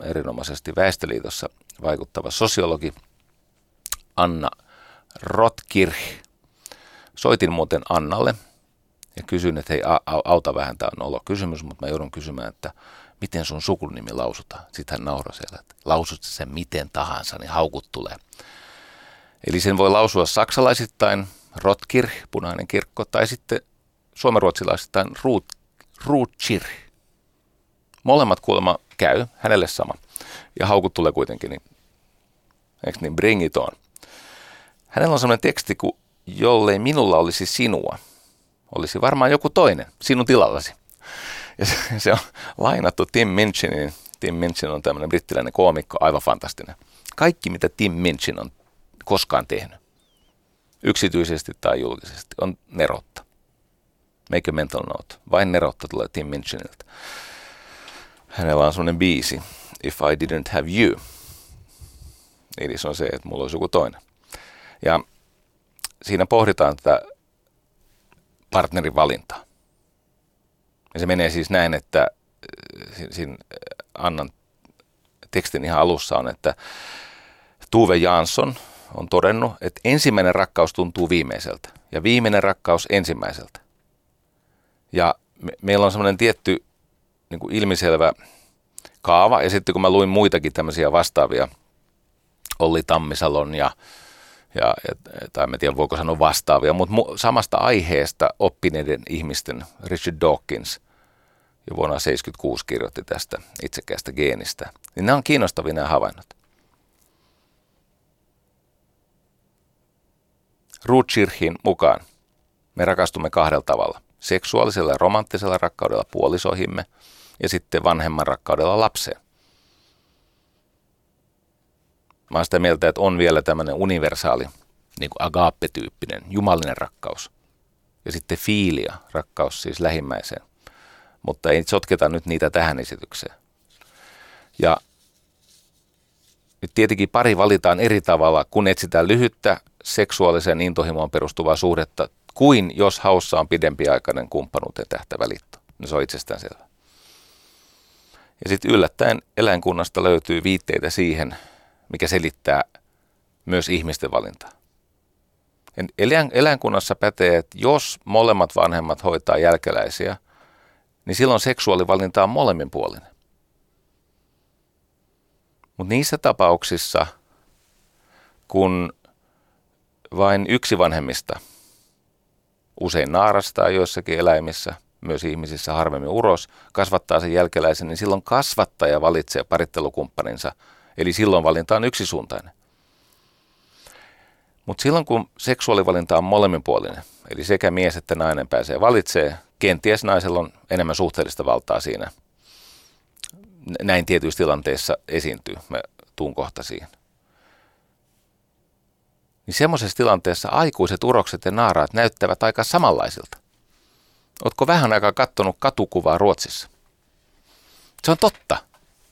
erinomaisesti Väestöliitossa vaikuttava sosiologi Anna Rotkirch. Soitin muuten Annalle ja kysyin, että hei, auta vähän, tämä on olo kysymys, mutta mä joudun kysymään, että miten sun sukunimi lausutaan. Sitten hän nauroi siellä, että lausut sen miten tahansa, niin haukut tulee. Eli sen voi lausua saksalaisittain Rotkirch, punainen kirkko, tai sitten suomenruotsalaisittain Rutschirch. Molemmat kuulemma käy, hänelle sama. Ja haukut tulee kuitenkin, niin eikö niin, bring it on. Hänellä on sellainen teksti, kun jollei minulla olisi sinua, olisi varmaan joku toinen sinun tilallasi. Ja se on lainattu Tim Minchinin. Tim Minchin on tämmöinen brittiläinen koomikko, aivan fantastinen. Kaikki, mitä Tim Minchin on koskaan tehnyt, yksityisesti tai julkisesti, on neroutta. Make a mental note. Vain neroutta tulee Tim Minchiniltä. Hänellä on semmoinen biisi, If I Didn't Have You. Eli se on se, että mulla olisi joku toinen. Ja siinä pohditaan tätä partnerin valintaa. Ja se menee siis näin, että siinä Annan tekstin ihan alussa on, että Tuve Jansson on todennut, että ensimmäinen rakkaus tuntuu viimeiseltä. ja viimeinen rakkaus ensimmäiseltä. Ja meillä on semmoinen tietty niin kuin ilmiselvä kaava, ja sitten kun mä luin muitakin tämmöisiä vastaavia, Olli Tammisalon tai mä tiedän voiko sanoa vastaavia, mutta samasta aiheesta oppineiden ihmisten Richard Dawkins jo vuonna 1976 kirjoitti tästä itsekkäästä geenistä. Niin nämä on kiinnostavia nämä havainnot. Rotkirchin mukaan me rakastumme kahdella tavalla. Seksuaalisella ja romanttisella rakkaudella puolisoihimme ja sitten vanhemman rakkaudella lapseen. Mä oon sitä mieltä, että on vielä tämmöinen universaali, niin kuin agape-tyyppinen, jumalinen rakkaus. Ja sitten filia, rakkaus siis lähimmäiseen. Mutta ei sotketa nyt niitä tähän esitykseen. Ja nyt tietenkin pari valitaan eri tavalla, kun etsitään lyhyttä seksuaaliseen intohimoon perustuvaa suhdetta, kuin jos haussa on pidempiaikainen kumppanuuteen tähtäävä liitto. No se on itsestään selvä. Ja sitten yllättäen eläinkunnasta löytyy viitteitä siihen, mikä selittää myös ihmisten valintaa. Eläinkunnassa pätee, että jos molemmat vanhemmat hoitaa jälkeläisiä, niin silloin seksuaalivalinta on molemminpuolinen. Mutta niissä tapauksissa, kun vain yksi vanhemmista, usein naarastaa joissakin eläimissä, myös ihmisissä harvemmin uros, kasvattaa sen jälkeläisen, niin silloin kasvattaja valitsee parittelukumppaninsa. Eli silloin valinta on yksisuuntainen. Mutta silloin kun seksuaalivalinta on molemminpuolinen, eli sekä mies että nainen pääsee valitsemaan, kenties naisella on enemmän suhteellista valtaa siinä. Näin tietyissä tilanteissa esiintyy, mä tuun kohta siihen. Niin semmoisessa tilanteessa aikuiset urokset ja naaraat näyttävät aika samanlaisilta. Ootko vähän aikaa kattonut katukuvaa Ruotsissa? Se on totta.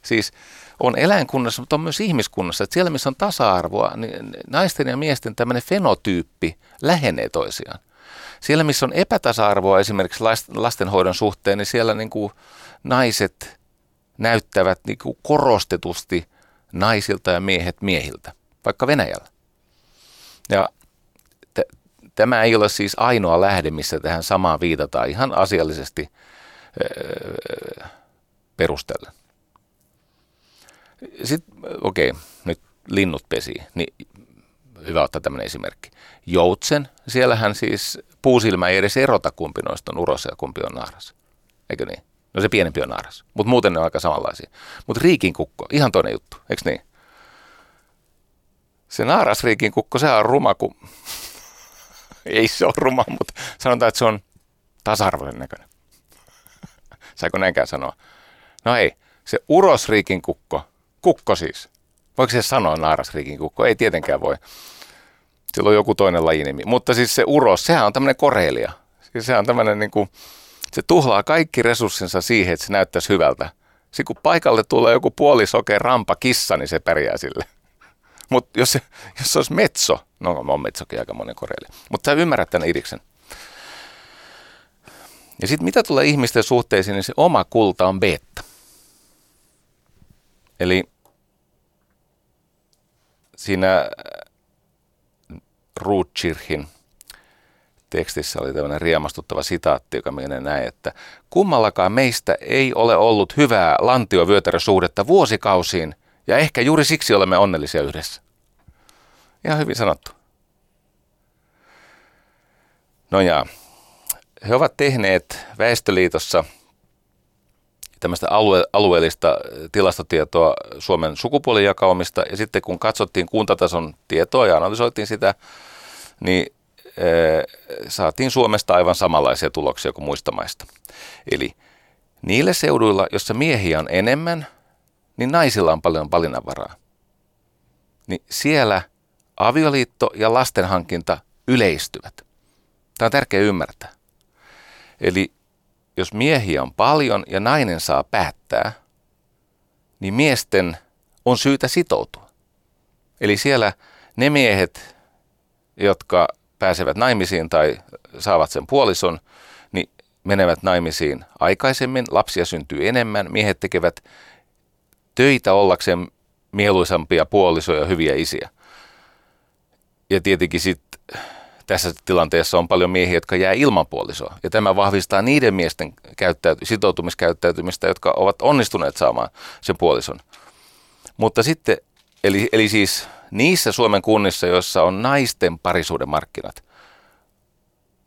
Siis on eläinkunnassa, mutta on myös ihmiskunnassa. Että siellä, missä on tasa-arvoa, niin naisten ja miesten tämmöinen fenotyyppi lähenee toisiaan. Siellä, missä on epätasa-arvoa esimerkiksi lastenhoidon suhteen, niin siellä niin kuin naiset näyttävät niin kuin korostetusti naisilta ja miehet miehiltä, vaikka Venäjällä. Ja tämä ei ole siis ainoa lähde, missä tähän samaan viitataan ihan asiallisesti perustellen. Sitten, nyt linnut pesii, niin hyvä ottaa tämmöinen esimerkki. Joutsen, siellähän siis puusilmä ei edes erota kumpi noista on uros ja kumpi on naaras, eikö niin? No se pienempi on naaras, mutta muuten ne on aika samanlaisia. Mutta riikinkukko, ihan toinen juttu, eikö niin? Se naarasriikinkukko, sehän on ruma, kun ei se ole ruma, mutta sanotaan, että se on tasa-arvoisen näköinen. Saiko näinkään sanoa? No ei, se urosriikinkukko. Kukko siis. Voiko se sanoa naarasriikinkukko? Ei tietenkään voi. Sillä on joku toinen lajinimi. Mutta siis se uros, sehän on tämmöinen koreilija. Siis sehän on tämmöinen niin kuin, se tuhlaa kaikki resurssinsa siihen, että se näyttäisi hyvältä. Sitten kun paikalle tulee joku puolisokea rampa kissa, niin se pärjää sille. Mutta jos se olisi metso, no on metsokin aika monen koreilija. Mutta sä ymmärrät tämän idiksen. Ja sitten mitä tulee ihmisten suhteisiin, niin se oma kulta on beta. Eli siinä Rotkirchin tekstissä oli tämmöinen riemastuttava sitaatti, joka menee näin, että kummallakaan meistä ei ole ollut hyvää lantiovyötärösuhdetta vuosikausiin, ja ehkä juuri siksi olemme onnellisia yhdessä. Ihan hyvin sanottu. No ja, he ovat tehneet Väestöliitossa tämmöistä alueellista tilastotietoa Suomen sukupuolijakaumista, ja sitten kun katsottiin kuntatason tietoa ja analysoitiin sitä, niin saatiin Suomesta aivan samanlaisia tuloksia kuin muista maista. Eli niillä seuduilla, jossa miehiä on enemmän, niin naisilla on paljon valinnanvaraa. Niin siellä avioliitto ja lastenhankinta yleistyvät. Tämä on tärkeä ymmärtää. Eli jos miehiä on paljon ja nainen saa päättää, niin miesten on syytä sitoutua. Eli siellä ne miehet, jotka pääsevät naimisiin tai saavat sen puolison, niin menevät naimisiin aikaisemmin, lapsia syntyy enemmän, miehet tekevät töitä ollakseen mieluisampia puolisoja ja hyviä isiä. Ja tietenkin sitten tässä tilanteessa on paljon miehiä, jotka jää ilman puolisoa. Ja tämä vahvistaa niiden miesten sitoutumiskäyttäytymistä, jotka ovat onnistuneet saamaan sen puolison. Mutta sitten, eli siis niissä Suomen kunnissa, joissa on naisten parisuuden markkinat,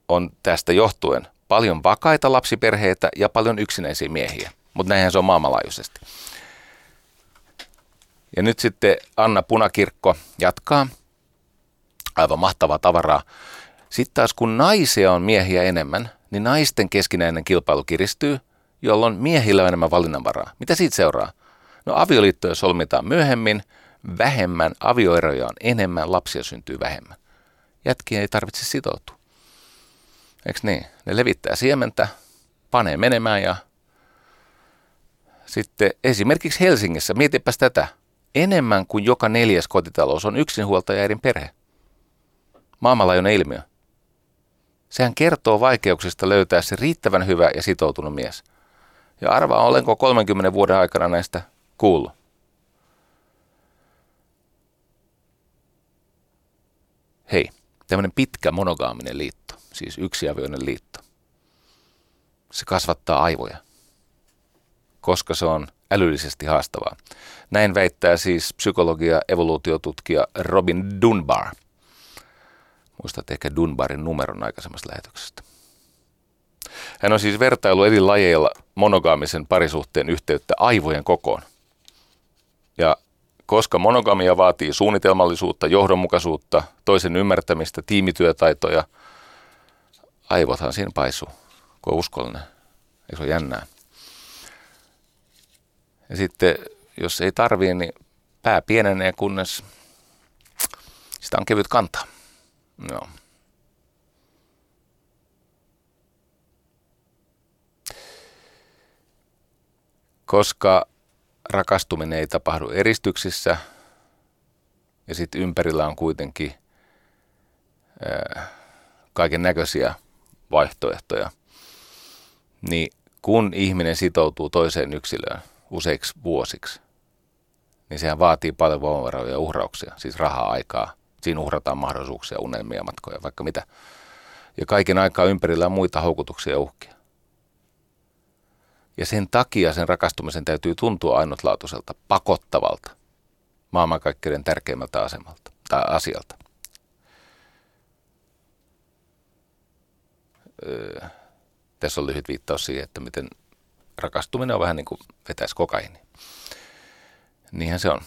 on tästä johtuen paljon vakaita lapsiperheitä ja paljon yksinäisiä miehiä. Mutta näinhän se on maailmanlaajuisesti. Ja nyt sitten Anna Punakirkko jatkaa. Aivan mahtavaa tavaraa. Sitten taas kun naisia on miehiä enemmän, niin naisten keskinäinen kilpailu kiristyy, jolloin miehillä on enemmän valinnanvaraa. Mitä siitä seuraa? No avioliittoja solmitaan myöhemmin, vähemmän, avioeroja on enemmän, lapsia syntyy vähemmän. Jätkiä ei tarvitse sitoutua. Eikö niin? Ne levittää siementä, panee menemään ja sitten esimerkiksi Helsingissä, mietipäs tätä, enemmän kuin joka 4. kotitalous on yksinhuoltajaäidin perhe. Maailmanlaajuinen ilmiö. Sehän kertoo vaikeuksista löytää se riittävän hyvä ja sitoutunut mies. Ja arvaa, olenko 30 vuoden aikana näistä kuullut. Hei, tämmöinen pitkä monogaaminen liitto, siis yksiavioinen liitto. Se kasvattaa aivoja, koska se on älyllisesti haastavaa. Näin väittää siis psykologia evoluutiotutkija Robin Dunbar. Muistat ehkä Dunbarin numeron aikaisemmasta lähetyksestä. Hän on siis vertailu eri lajeilla monogaamisen parisuhteen yhteyttä aivojen kokoon. Ja koska monogamia vaatii suunnitelmallisuutta, johdonmukaisuutta, toisen ymmärtämistä, tiimityötaitoja, aivothan siinä paisuu, kun on uskollinen. Eikö se ole jännää? Ja sitten, jos ei tarvii, niin pää pienenee, kunnes sitä on kevyt kantaa. Joo. Koska rakastuminen ei tapahdu eristyksissä ja sitten ympärillä on kuitenkin kaiken näköisiä vaihtoehtoja, niin kun ihminen sitoutuu toiseen yksilöön useiksi vuosiksi, niin sehän vaatii paljon voimavaroja ja uhrauksia, siis rahaa, aikaa. Siinä uhrataan mahdollisuuksia, unelmia, matkoja, vaikka mitä. Ja kaiken aikaa ympärillä on muita houkutuksia ja uhkia. Ja sen takia sen rakastumisen täytyy tuntua ainutlaatuiselta, pakottavalta, maailmankaikkeuden tärkeimmältä asemalta tai asialta. Tässä on lyhyt viittaus siihen, että miten rakastuminen on vähän niin kuin vetäisi kokaiini. Niinhän se on.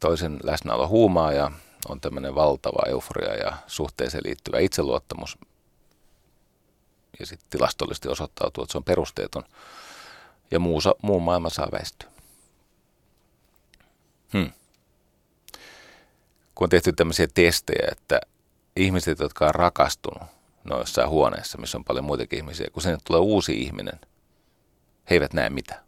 Toisen läsnäolo huumaa ja on tämmöinen valtava euforia ja suhteeseen liittyvä itseluottamus. Ja sitten tilastollisesti osoittautuu, että se on perusteeton. Ja muu maailma saa väistyä. Kun on tehty tämmöisiä testejä, että ihmiset, jotka on rakastunut, ne on jossain huoneessa, missä on paljon muitakin ihmisiä. Kun sinne tulee uusi ihminen, he eivät näe mitään.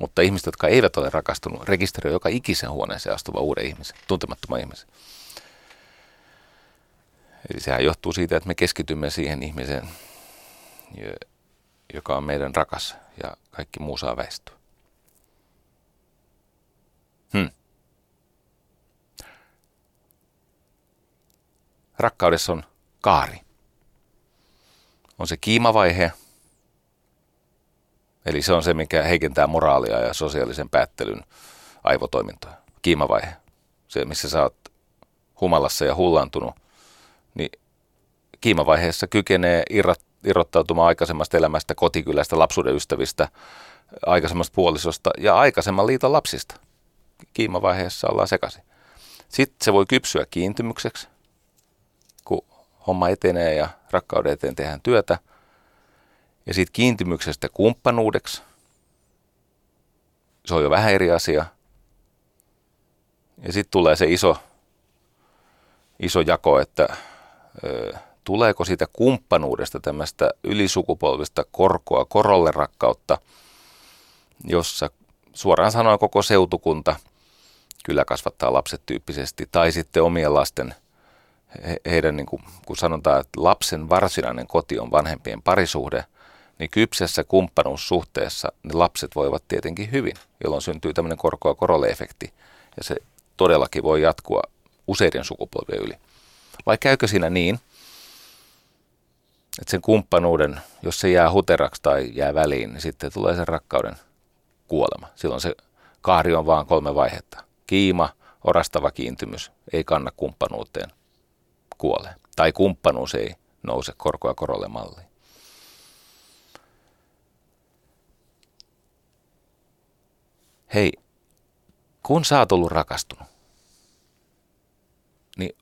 Mutta ihmiset, jotka eivät ole rakastunut, rekisteröi joka ikisen huoneeseen astuva uuden ihmisen, tuntemattoman ihmisen. Eli sehän johtuu siitä, että me keskitymme siihen ihmiseen, joka on meidän rakas, ja kaikki muu saa väistyä. Rakkaudessa on kaari. On se kiimavaihe. Eli se on se, mikä heikentää moraalia ja sosiaalisen päättelyn aivotoimintoa. Kiimavaihe. Se, missä sä oot humalassa ja hullantunut, niin kiimavaiheessa kykenee irrottautumaan aikaisemmasta elämästä, kotikylästä, lapsuuden ystävistä, aikaisemmasta puolisosta ja aikaisemman liiton lapsista. Kiimavaiheessa ollaan sekaisin. Sitten se voi kypsyä kiintymykseksi, kun homma etenee ja rakkauden eteen tehdään työtä. Ja siitä kiintymyksestä kumppanuudeksi, se on jo vähän eri asia. Ja sitten tulee se iso jako, että tuleeko siitä kumppanuudesta tämmöistä ylisukupolvista korkoa, korolle rakkautta, jossa suoraan sanoen koko seutukunta kyllä kasvattaa lapset tyyppisesti, tai sitten omien lasten, heidän niin kuin, kun sanotaan, että lapsen varsinainen koti on vanhempien parisuhde, niin kypsessä kumppanuussuhteessa ne lapset voivat tietenkin hyvin, jolloin syntyy tämmöinen korkoa korolle-efekti. Ja se todellakin voi jatkua useiden sukupolvien yli. Vai käykö siinä niin, Että sen kumppanuuden, jos se jää huteraksi tai jää väliin, niin sitten tulee sen rakkauden kuolema. Silloin se kahri on vaan 3 vaihetta. Kiima, orastava kiintymys, ei kanna kumppanuuteen, kuolee. Tai kumppanuus ei nouse korkoa korolle malliin. Hei, kun sä oot ollut rakastunut, niin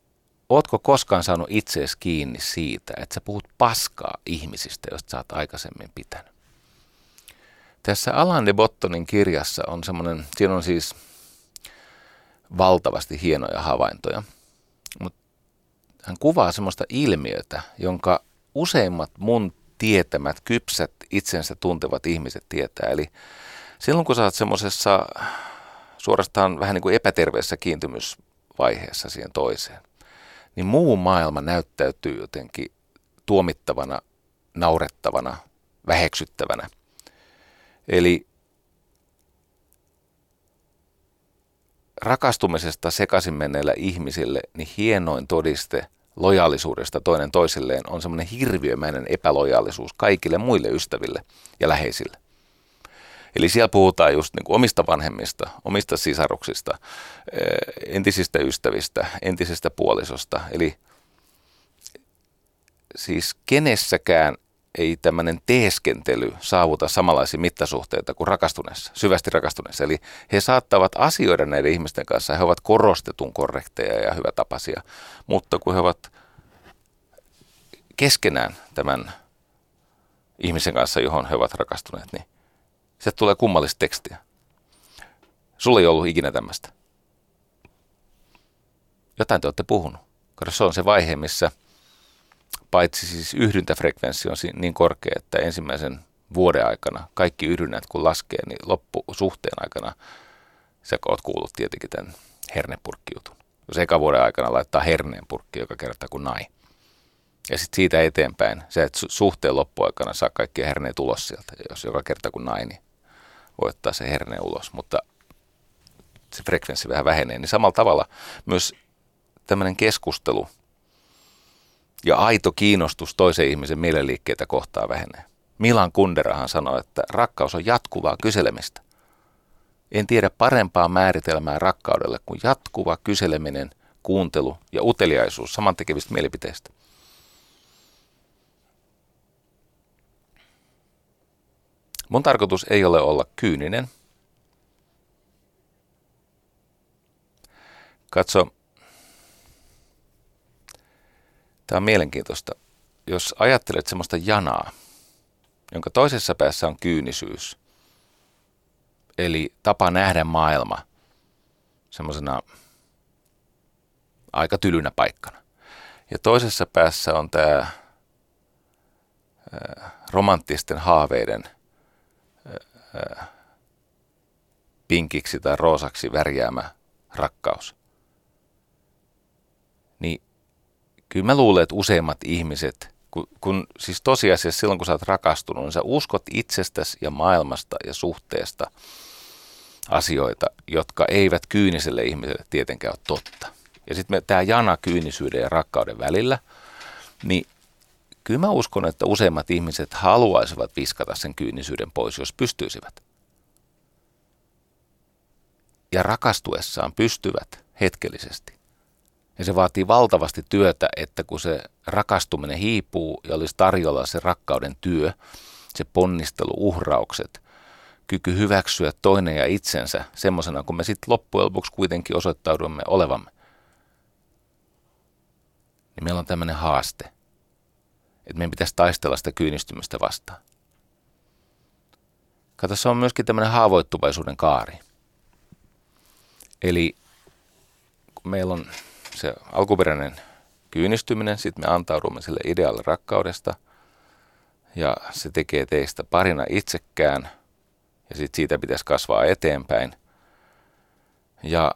ootko koskaan saanut itseesi kiinni siitä, että sä puhut paskaa ihmisistä, joista sä oot aikaisemmin pitänyt? Tässä Alain de Bottonin kirjassa on semmoinen, siinä on siis valtavasti hienoja havaintoja, mutta hän kuvaa semmoista ilmiötä, jonka useimmat mun tietämät, kypsät, itsensä tuntevat ihmiset tietää, eli silloin kun sä oot semmoisessa suorastaan vähän niin kuin epäterveessä kiintymysvaiheessa siihen toiseen, niin muu maailma näyttäytyy jotenkin tuomittavana, naurettavana, väheksyttävänä. Eli rakastumisesta sekaisin menneillä ihmisille niin hienoin todiste lojaalisuudesta toinen toisilleen on semmoinen hirviömäinen epälojaalisuus kaikille muille ystäville ja läheisille. Eli siellä puhutaan just niin kuin omista vanhemmista, omista sisaruksista, entisistä ystävistä, entisestä puolisosta. Eli siis kenessäkään ei tämmöinen teeskentely saavuta samanlaisia mittasuhteita kuin rakastuneessa, syvästi rakastuneessa. Eli he saattavat asioida näiden ihmisten kanssa, he ovat korostetun korrekteja ja hyvätapaisia, mutta kun he ovat keskenään tämän ihmisen kanssa, johon he ovat rakastuneet, niin sieltä tulee kummallista tekstiä. Sulla ei ollut ikinä tämmöistä. Jotain te olette puhunut. Se on se vaihe, missä paitsi siis yhdyntäfrekvenssi on niin korkea, että ensimmäisen vuoden aikana kaikki yhdynnät kun laskee, niin loppusuhteen aikana sä oot kuullut tietenkin tämän hernepurkkijutun. Jos eka vuoden aikana laittaa herneenpurkki joka kerta kun nai. Ja sitten siitä eteenpäin, sä et suhteen loppuaikana saa kaikkia herneet ulos sieltä. Ja jos joka kerta kun nai, niin voi ottaa se herneen ulos, mutta se frekvenssi vähän vähenee. Niin samalla tavalla myös tämmöinen keskustelu ja aito kiinnostus toisen ihmisen mielenliikkeitä kohtaan vähenee. Milan Kunderahan sanoi, että rakkaus on jatkuvaa kyselemistä. En tiedä parempaa määritelmää rakkaudelle kuin jatkuva kyseleminen, kuuntelu ja uteliaisuus samantekevistä mielipiteistä. Mun tarkoitus ei ole olla kyyninen. Katso, tämä on mielenkiintoista. Jos ajattelet semmoista janaa, jonka toisessa päässä on kyynisyys, eli tapa nähdä maailma semmoisena aika tylynä paikkana. Ja toisessa päässä on tämä romanttisten haaveiden pinkiksi tai roosaksi värjäämä rakkaus. Niin kyllä mä luulen, että useimmat ihmiset, kun siis tosiasiassa silloin kun sä oot rakastunut, niin sä uskot itsestäsi ja maailmasta ja suhteesta asioita, jotka eivät kyyniselle ihmiselle tietenkään ole totta. Ja sitten tämä jana kyynisyyden ja rakkauden välillä, niin kyllä mä uskon, että useimmat ihmiset haluaisivat viskata sen kyynisyyden pois, jos pystyisivät. Ja rakastuessaan pystyvät hetkellisesti. Ja se vaatii valtavasti työtä, että kun se rakastuminen hiipuu ja olisi tarjolla se rakkauden työ, se ponnistelu, uhraukset, kyky hyväksyä toinen ja itsensä semmoisena, kun me sitten loppujen lopuksi kuitenkin osoittaudumme olevamme. Niin meillä on tämmöinen haaste, että meidän pitäisi taistella sitä kyynistymistä vastaan. Kato, se on myöskin tämmöinen haavoittuvaisuuden kaari. Eli kun meillä on se alkuperäinen kyynistyminen, sitten me antaudumme sille ideaalle rakkaudesta, ja se tekee teistä parina itsekään, ja sitten siitä pitäisi kasvaa eteenpäin. Ja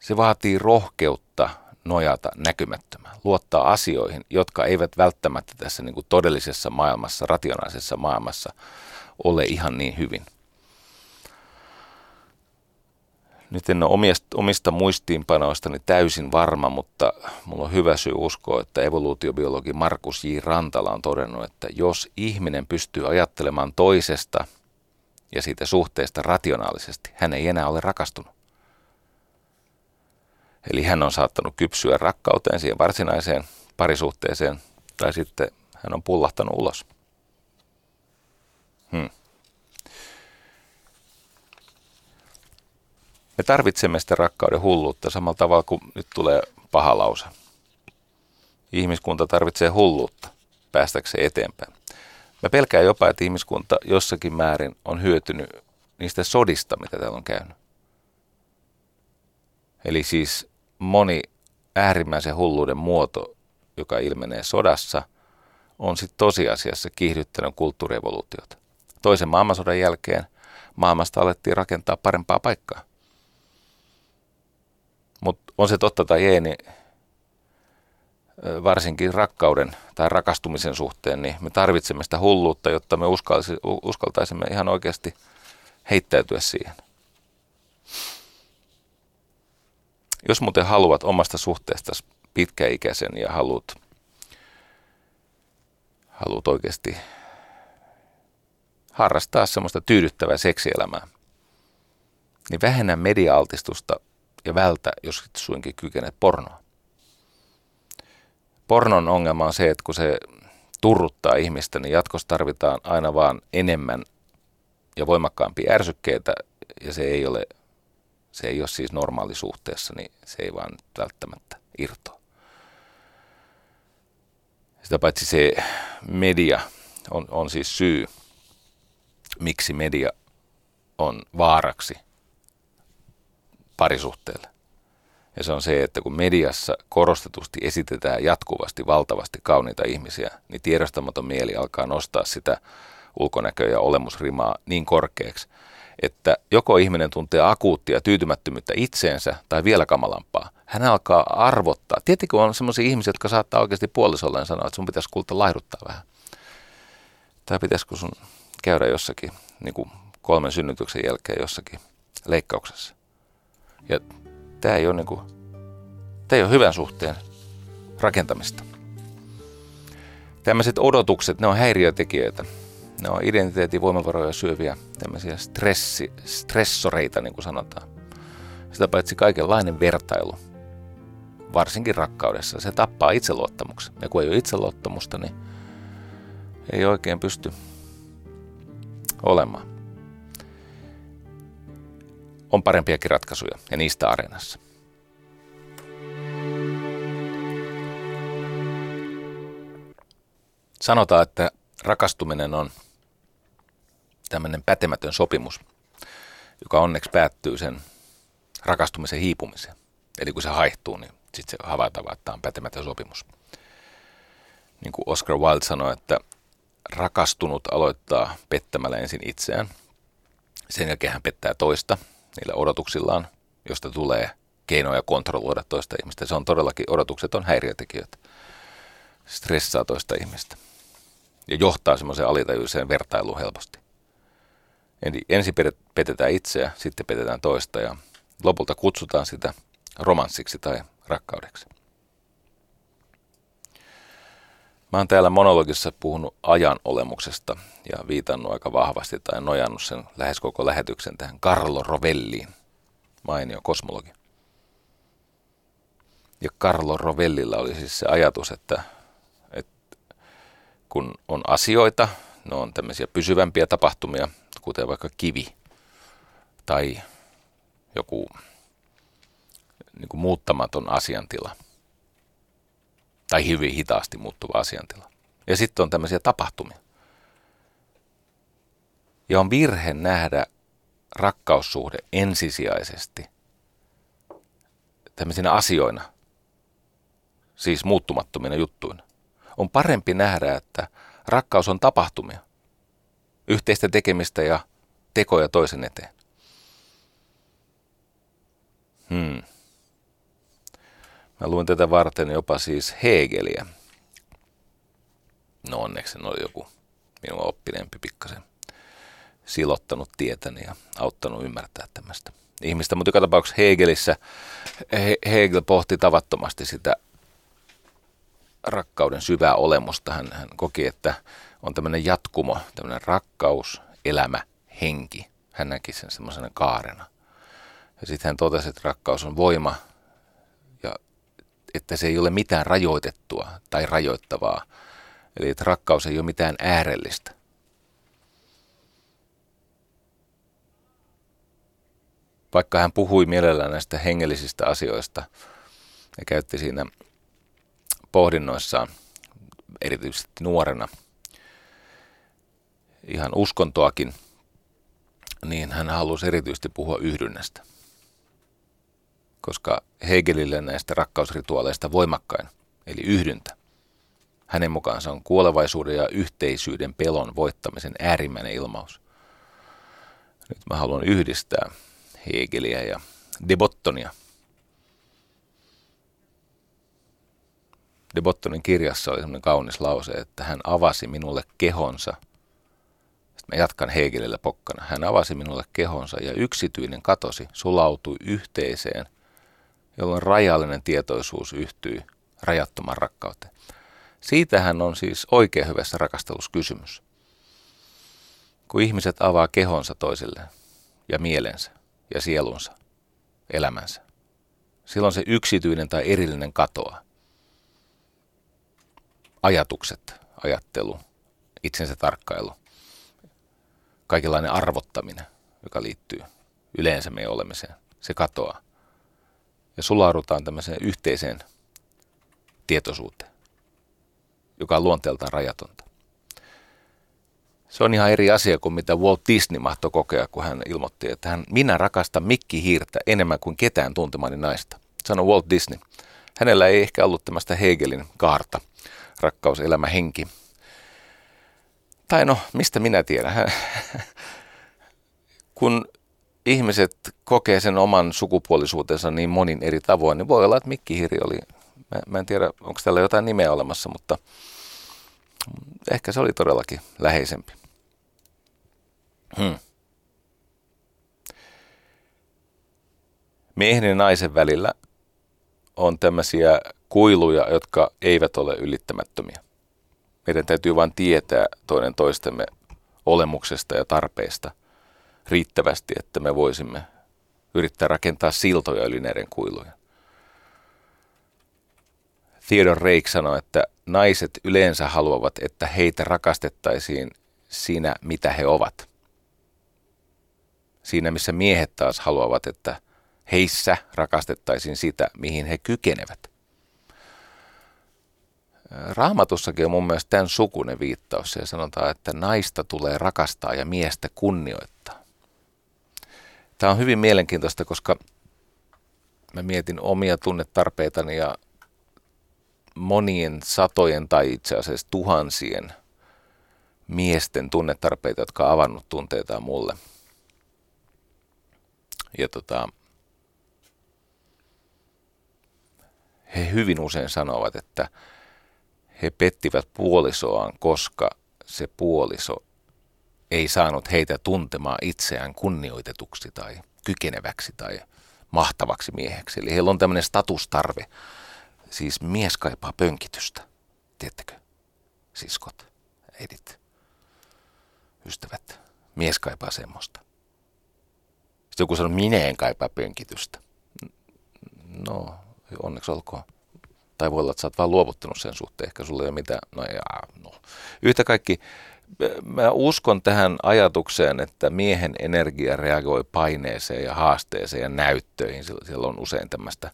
se vaatii rohkeutta nojata näkymättömään, luottaa asioihin, jotka eivät välttämättä tässä niin kuin todellisessa maailmassa, rationaalisessa maailmassa ole ihan niin hyvin. Nyt en ole omista muistiinpanoistani täysin varma, mutta mulla on hyvä syy uskoa, että evoluutiobiologi Markus J. Rantala on todennut, että jos ihminen pystyy ajattelemaan toisesta ja siitä suhteesta rationaalisesti, hän ei enää ole rakastunut. Eli hän on saattanut kypsyä rakkauteen, siihen varsinaiseen parisuhteeseen, tai sitten hän on pullahtanut ulos. Me tarvitsemme sitä rakkauden hulluutta samalla tavalla kuin nyt tulee paha lause. Ihmiskunta tarvitsee hulluutta päästäkseen eteenpäin. Mä pelkään jopa, että ihmiskunta jossakin määrin on hyötynyt niistä sodista, mitä täällä on käynyt. Eli siis moni äärimmäisen hulluuden muoto, joka ilmenee sodassa, on sitten tosiasiassa kiihdyttänyt kulttuurievoluutiota. Toisen maailmansodan jälkeen maailmasta alettiin rakentaa parempaa paikkaa. Mutta on se totta tai ei, niin varsinkin rakkauden tai rakastumisen suhteen, niin me tarvitsemme sitä hulluutta, jotta me uskaltaisimme ihan oikeasti heittäytyä siihen. Jos muuten haluat omasta suhteestasi pitkäikäisen ja haluat oikeasti harrastaa semmoista tyydyttävää seksielämää, niin vähennä media-altistusta ja vältä, jos et suinkin kykenet pornoa. Pornon ongelma on se, että kun se turruttaa ihmistä, niin jatkossa tarvitaan aina vaan enemmän ja voimakkaampia ärsykkeitä, ja se ei ole siis normaalisuhteessa, niin se ei vaan välttämättä irtoa. Sitä paitsi se media on siis syy, miksi media on vaaraksi parisuhteelle. Ja se on se, että kun mediassa korostetusti esitetään jatkuvasti valtavasti kauniita ihmisiä, niin tiedostamaton mieli alkaa nostaa sitä ulkonäköä ja olemusrimaa niin korkeaksi, että joko ihminen tuntee akuuttia tyytymättömyyttä itseensä tai vielä kamalampaa. Hän alkaa arvottaa. Tietenkin on sellaisia ihmisiä, jotka saattaa oikeasti puolisolleen sanoa, että sun pitäisi kulta laihduttaa vähän. Tai pitäisikö sun käydä jossakin, niin kuin 3 synnytyksen jälkeen jossakin leikkauksessa. Ja tämä ei ole hyvän suhteen rakentamista. Tämmöiset odotukset, ne on häiriötekijöitä. Ne on identiteetin voimavaroja syöviä tämmöisiä stressoreita, niin kuin sanotaan. Sitä paitsi kaikenlainen vertailu, varsinkin rakkaudessa, se tappaa itseluottamuksen. Ja kun ei ole itseluottamusta, niin ei oikein pysty olemaan. On parempiakin ratkaisuja, ja niistä Areenassa. Sanotaan, että rakastuminen on tämmöinen pätemätön sopimus, joka onneksi päättyy sen rakastumisen hiipumiseen. Eli kun se haihtuu, niin sitten se havaitaan, että tämä on pätemätön sopimus. Niin kuin Oscar Wilde sanoi, että rakastunut aloittaa pettämällä ensin itseään. Sen jälkeen hän pettää toista niillä odotuksillaan, josta tulee keinoja kontrolloida toista ihmistä. Se on todellakin, odotukset on häiriötekijöitä. Stressaa toista ihmistä. Ja johtaa semmoiseen alitajuiseen vertailuun helposti. Eli ensin petetään itseä, sitten petetään toista ja lopulta kutsutaan sitä romanssiksi tai rakkaudeksi. Mä oon täällä monologissa puhunut ajan olemuksesta ja viitannut aika vahvasti tai nojannut sen lähes koko lähetyksen tähän Carlo Rovelliin, mainio kosmologi. Ja Carlo Rovellilla oli siis se ajatus, että kun on asioita, ne on tämmöisiä pysyvämpiä tapahtumia, kuten vaikka kivi tai joku niin kuin muuttamaton asiantila. Tai hyvin hitaasti muuttuva asiantila. Ja sitten on tämmöisiä tapahtumia. Ja on virhe nähdä rakkaussuhde ensisijaisesti tämmöisinä asioina, siis muuttumattomina juttuina. On parempi nähdä, että rakkaus on tapahtumia, yhteistä tekemistä ja tekoja toisen eteen. Mä luin tätä varten jopa siis Hegeliä. No onneksi se oli joku minua oppineempi pikkasen silottanut tietäni ja auttanut ymmärtää tämmöistä ihmistä, mutta joka tapauksessa Hegelissä Hegel pohti tavattomasti sitä rakkauden syvää olemusta. Hän koki, että on tämmöinen jatkumo, tämmöinen rakkaus, elämä, henki. Hän näki sen semmoisena kaarena. Ja sitten hän totesi, että rakkaus on voima ja että se ei ole mitään rajoitettua tai rajoittavaa. Eli että rakkaus ei ole mitään äärellistä. Vaikka hän puhui mielellään näistä hengellisistä asioista ja käytti siinä pohdinnoissaan, erityisesti nuorena, ihan uskontoakin, niin hän halusi erityisesti puhua yhdynnästä. Koska Hegelille näistä rakkausrituaaleista voimakkain, eli yhdyntä, hänen mukaansa on kuolevaisuuden ja yhteisyyden pelon voittamisen äärimmäinen ilmaus. Nyt mä haluan yhdistää Hegeliä ja de Bottonia. De Bottonin kirjassa oli sellainen kaunis lause, että hän avasi minulle kehonsa. Sitten mä jatkan Hegelillä pokkana. Hän avasi minulle kehonsa ja yksityinen katosi, sulautui yhteiseen, jolloin rajallinen tietoisuus yhtyy rajattoman rakkauteen. Siitähän on siis oikein hyvässä rakasteluskysymys. Kun ihmiset avaa kehonsa toisilleen ja mielensä ja sielunsa, elämänsä, silloin se yksityinen tai erillinen katoaa. Ajatukset, ajattelu, itsensä tarkkailu, kaikenlainen arvottaminen, joka liittyy yleensä meidän olemiseen, se katoaa. Ja sulaudutaan tämmöiseen yhteiseen tietoisuuteen, joka on luonteeltaan rajatonta. Se on ihan eri asia kuin mitä Walt Disney mahtoi kokea, kun hän ilmoitti, että minä rakastan mikkihiirtä enemmän kuin ketään tuntemani naista. Sanoi Walt Disney. Hänellä ei ehkä ollut tämmöistä Hegelin kaarta, rakkaus, elämä, henki. Tai no, mistä minä tiedän? Kun ihmiset kokee sen oman sukupuolisuutensa niin monin eri tavoin, niin voi olla, että mikkihiiri oli. Mä en tiedä, onko täällä jotain nimeä olemassa, mutta ehkä se oli todellakin läheisempi. Miehen ja naisen välillä on tämmöisiä kuiluja, jotka eivät ole ylittämättömiä. Meidän täytyy vain tietää toinen toistemme olemuksesta ja tarpeista riittävästi, että me voisimme yrittää rakentaa siltoja yli näiden kuiluja. Theodor Reik sanoi, että naiset yleensä haluavat, että heitä rakastettaisiin siinä, mitä he ovat. Siinä, missä miehet taas haluavat, että heissä rakastettaisiin sitä, mihin he kykenevät. Raamatussakin on mun mielestä tämän sukunen viittaus. Ja sanotaan, että naista tulee rakastaa ja miestä kunnioittaa. Tämä on hyvin mielenkiintoista, koska mä mietin omia tunnetarpeitani ja monien satojen tai itse asiassa tuhansien miesten tunnetarpeita, jotka on avannut tunteitaan mulle. Ja he hyvin usein sanovat, että he pettivät puolisoaan, koska se puoliso ei saanut heitä tuntemaan itseään kunnioitetuksi tai kykeneväksi tai mahtavaksi mieheksi. Eli heillä on tämmöinen statustarve. Siis mies kaipaa pönkitystä, tiedättekö, siskot, äidit, ystävät, mies kaipaa semmoista. Sitten joku sanoo, minä en kaipaa pönkitystä. No, onneksi olkoon. Tai voi olla, että sä oot vaan luovuttanut sen suhteen, ehkä sulla ei ole mitään, Yhtä kaikki, mä uskon tähän ajatukseen, että miehen energia reagoi paineeseen ja haasteeseen ja näyttöihin, siellä on usein tämmöistä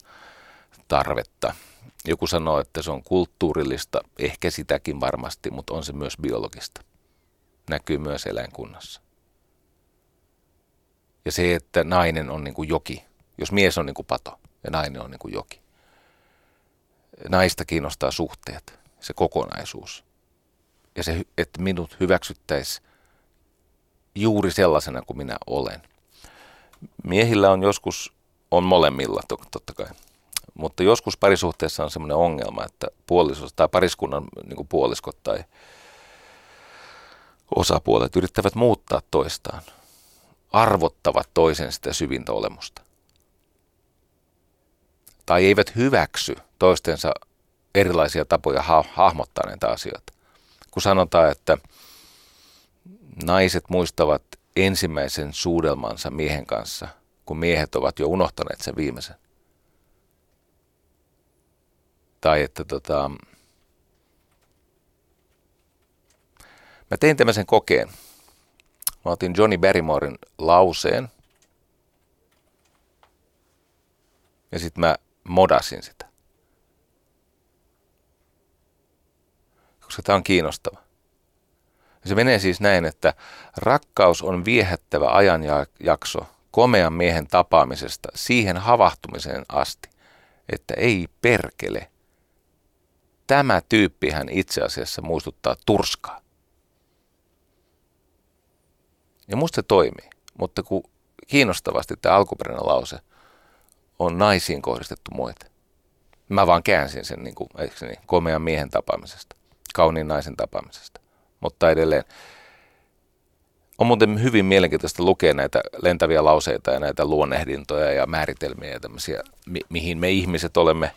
tarvetta. Joku sanoo, että se on kulttuurillista, ehkä sitäkin varmasti, mutta on se myös biologista. Näkyy myös eläinkunnassa. Ja se, että nainen on niin kuin joki. Jos mies on niin kuin pato ja nainen on niin kuin joki. Naista kiinnostaa suhteet, se kokonaisuus. Ja se, että minut hyväksyttäisiin juuri sellaisena kuin minä olen. Miehillä on joskus, on molemmilla totta kai. Mutta joskus parisuhteessa on semmoinen ongelma, että puolisos tai pariskunnan niin kuin puoliskot tai osapuolet yrittävät muuttaa toistaan. arvottavat toisen sitä syvintä olemusta. Tai eivät hyväksy toistensa erilaisia tapoja hahmottaa näitä asioita. Kun sanotaan, että naiset muistavat ensimmäisen suudelmansa miehen kanssa, kun miehet ovat jo unohtaneet sen viimeisen. Tai että mä tein tämmöisen kokeen. Mä otin Johnny Barrymoren lauseen ja sitten mä modasin sitä. Koska tämä on kiinnostava. Ja se menee siis näin, että rakkaus on viehättävä ajanjakso komean miehen tapaamisesta siihen havahtumiseen asti, että ei perkele. Tämä tyyppihän itse asiassa muistuttaa turskaa. Ja musta se toimii, mutta kun kiinnostavasti tämä alkuperäinen lause on naisiin kohdistettu moite. Mä vaan käänsin sen komean miehen tapaamisesta, kauniin naisen tapaamisesta. Mutta edelleen, on muuten hyvin mielenkiintoista lukea näitä lentäviä lauseita ja näitä luonnehdintoja ja määritelmiä ja tämmöisiä, mihin me ihmiset olemme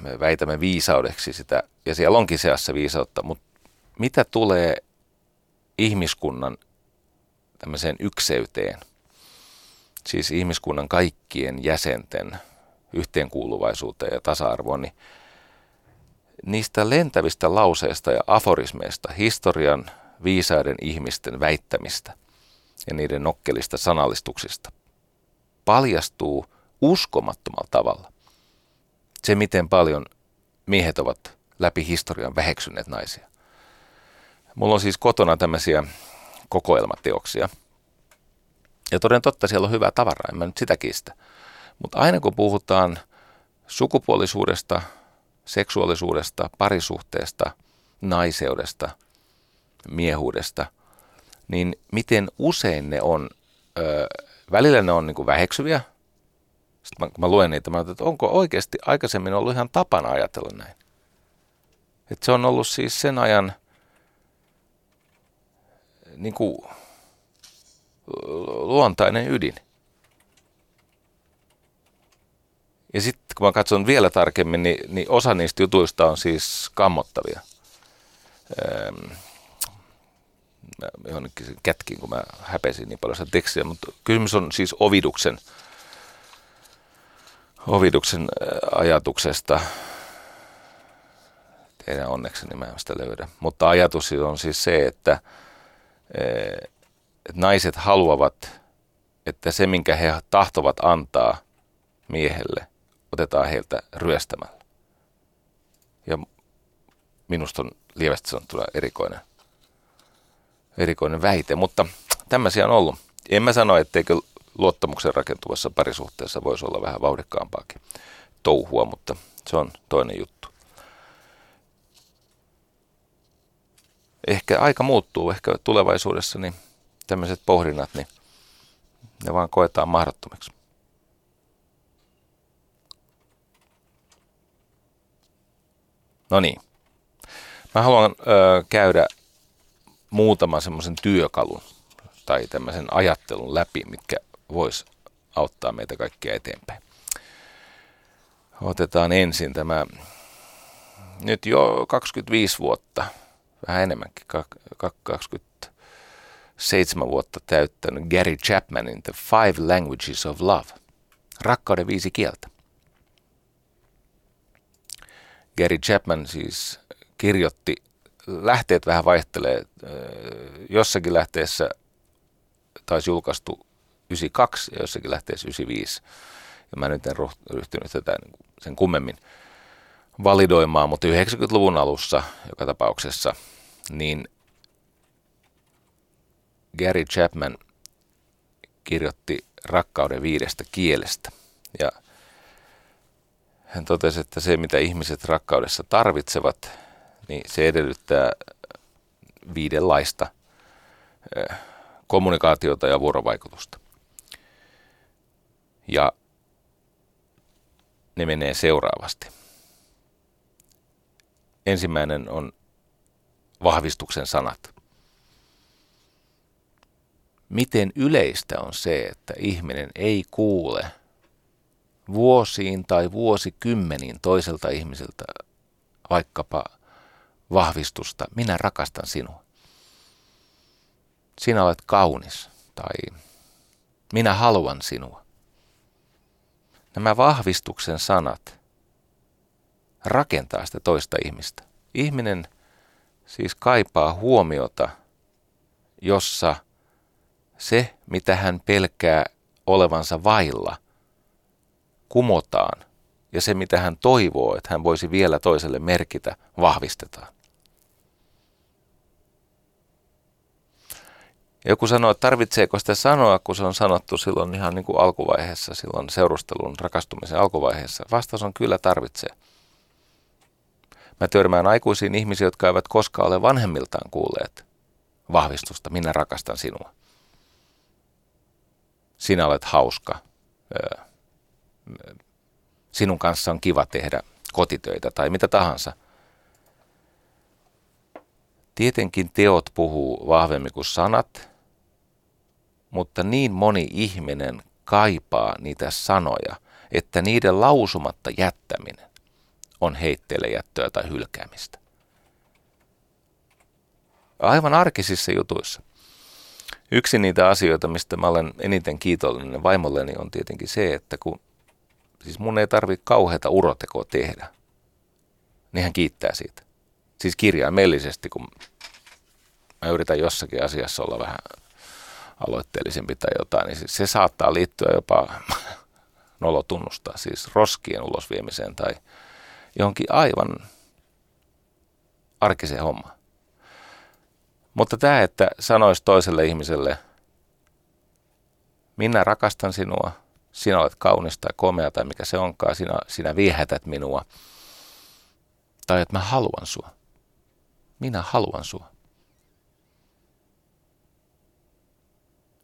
me väitämme viisaudeksi sitä. Ja siellä onkin seassa viisautta, mutta mitä tulee ihmiskunnan tämmöiseen ykseyteen, siis ihmiskunnan kaikkien jäsenten yhteenkuuluvaisuuteen ja tasa-arvoon, niin niistä lentävistä lauseista ja aforismeista, historian viisaiden ihmisten väittämistä ja niiden nokkelista sanallistuksista paljastuu uskomattomalla tavalla se, miten paljon miehet ovat läpi historian väheksyneet naisia. Mulla on siis kotona tämmöisiä kokoelmateoksia. Ja toden totta siellä on hyvää tavaraa, en mä nyt sitä kiistä. Mutta aina kun puhutaan sukupuolisuudesta, seksuaalisuudesta, parisuhteesta, naiseudesta, miehuudesta, niin miten usein ne on, välillä ne on väheksyviä. Sitten kun mä luen niitä, mä ajattelin, että onko oikeasti aikaisemmin ollut ihan tapana ajatella näin. Että se on ollut siis sen ajan luontainen ydin. Ja sitten kun mä katson vielä tarkemmin, niin osa niistä jutuista on siis kammottavia. Mä johonkin kätkin, kun mä häpesin niin paljon sitä tekstiä, mutta kysymys on siis Oviduksen ajatuksesta. Teidän onnekseni mä en sitä löydä. Mutta ajatus on siis se, että naiset haluavat, että se, minkä he tahtovat antaa miehelle, otetaan heiltä ryöstämällä. Ja minusta on lievästi sanottuna erikoinen väite, mutta tämmöisiä on ollut. En mä sano, etteikö luottamuksen rakentuvassa parisuhteessa voisi olla vähän vauhdikkaampaakin touhua, mutta se on toinen juttu. Ehkä aika muuttuu, ehkä tulevaisuudessa niin tämmöiset pohdinnat, niin ne vaan koetaan mahdottomiksi. No niin, mä haluan käydä muutaman semmoisen työkalun tai tämmöisen ajattelun läpi, mitkä vois auttaa meitä kaikkia eteenpäin. Otetaan ensin tämä nyt jo 25 vuotta, vähän enemmänkin, 27 vuotta täyttänyt Gary Chapmanin The Five Languages of Love, rakkauden 5 kieltä. Gary Chapman siis kirjoitti, lähteet vähän vaihtelee, jossakin lähteessä taisi julkaistu 92 ja jossakin lähteessä 95. Ja mä nyt en ryhtynyt tätä sen kummemmin validoimaan, mutta 90-luvun alussa joka tapauksessa, niin Gary Chapman kirjoitti rakkauden 5 kielestä ja hän totesi, että se mitä ihmiset rakkaudessa tarvitsevat, niin se edellyttää 5 laista kommunikaatiota ja vuorovaikutusta. Ja ne menee seuraavasti. Ensimmäinen on vahvistuksen sanat. miten yleistä on se, että ihminen ei kuule vuosiin tai vuosikymmeniin toiselta ihmiseltä vaikkapa vahvistusta, minä rakastan sinua, sinä olet kaunis tai minä haluan sinua. Nämä vahvistuksen sanat rakentaa sitä toista ihmistä. Ihminen siis kaipaa huomiota, jossa se, mitä hän pelkää olevansa vailla, kumotaan ja se, mitä hän toivoo, että hän voisi vielä toiselle merkitä, vahvistetaan. Joku sanoo, että tarvitseeko sitä sanoa, kun se on sanottu silloin ihan niin kuin alkuvaiheessa, silloin seurustelun rakastumisen alkuvaiheessa. Vastaus on kyllä tarvitsee. Mä törmään aikuisiin ihmisiä, jotka eivät koskaan ole vanhemmiltaan kuulleet vahvistusta. Minä rakastan sinua. Sinä olet hauska. Sinun kanssa on kiva tehdä kotitöitä tai mitä tahansa. Tietenkin teot puhuu vahvemmin kuin sanat, mutta niin moni ihminen kaipaa niitä sanoja, että niiden lausumatta jättäminen on heitteille jättöä tai hylkäämistä. Aivan arkisissa jutuissa. Yksi niitä asioita, mistä mä olen eniten kiitollinen vaimolleni, on tietenkin se, että kun siis mun ei tarvitse kauheata urotekoa tehdä, niin hän kiittää siitä. Siis kirjaimellisesti, kun mä yritän jossakin asiassa olla vähän aloitteellisempi tai jotain, niin siis se saattaa liittyä jopa nolotunnusta, siis roskien ulosviemiseen tai johonkin aivan arkiseen hommaan. Mutta tämä, että sanoisi toiselle ihmiselle, minä rakastan sinua, sinä olet kaunis tai komea tai mikä se onkaan, sinä viehätät minua. Tai että mä haluan sua. Minä haluan sua.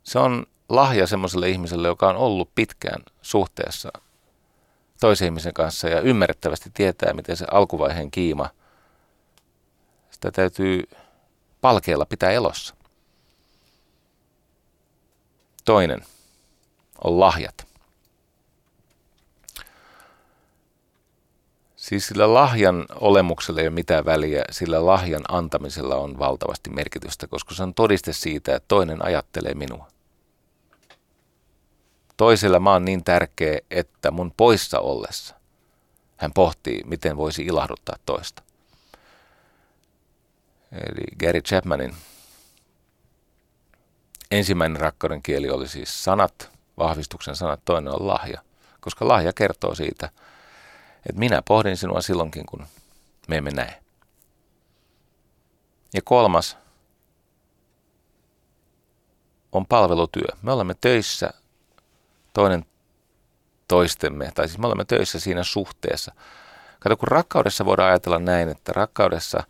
Se on lahja semmoiselle ihmiselle, joka on ollut pitkään suhteessa toisen ihmisen kanssa ja ymmärrettävästi tietää, miten se alkuvaiheen kiima, sitä täytyy palkeilla pitää elossa. Toinen on lahjat. Siis sillä lahjan olemuksella ei ole mitään väliä, sillä lahjan antamisella on valtavasti merkitystä, koska se on todiste siitä, että toinen ajattelee minua. Toisella mä oon niin tärkeä, että mun poissa ollessa hän pohtii, miten voisi ilahduttaa toista. Eli Gary Chapmanin ensimmäinen rakkauden kieli oli siis sanat, vahvistuksen sanat, toinen on lahja, koska lahja kertoo siitä, että minä pohdin sinua silloinkin, kun me emme näe. Ja kolmas on palvelutyö. Me olemme töissä toinen toistemme, tai siis me olemme töissä siinä suhteessa. Kato, kun rakkaudessa voidaan ajatella näin, että rakkaudessa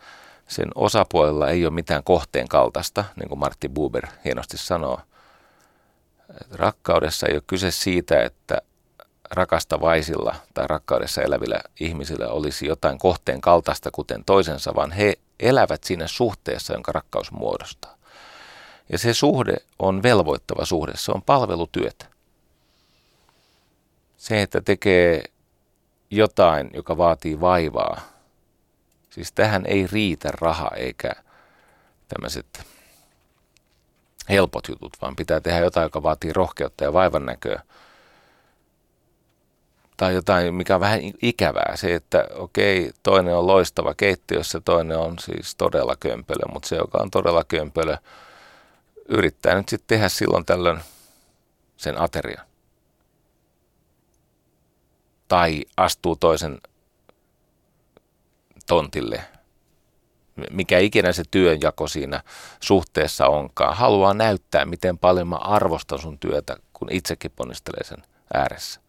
sen osapuolella ei ole mitään kohteen kaltaista, niin kuin Martin Buber hienosti sanoo. Rakkaudessa ei ole kyse siitä, että rakastavaisilla tai rakkaudessa elävillä ihmisillä olisi jotain kohteen kaltaista kuten toisensa, vaan he elävät siinä suhteessa, jonka rakkaus muodostaa. Ja se suhde on velvoittava suhde, se on palvelutyötä. Se, että tekee jotain, joka vaatii vaivaa, siis tähän ei riitä raha eikä tämmöiset helpot jutut, vaan pitää tehdä jotain, joka vaatii rohkeutta ja vaivannäköä. Tai jotain, mikä on vähän ikävää, se, että okei, toinen on loistava keittiössä, toinen on siis todella kömpelö, mutta se, joka on todella kömpelö, yrittää nyt sitten tehdä silloin tällöin sen aterian. Tai astuu toisen tontille, mikä ikinä se työnjako siinä suhteessa onkaan. Haluaa näyttää, miten paljon mä arvostan sun työtä, kun itsekin ponnistelee sen ääressä.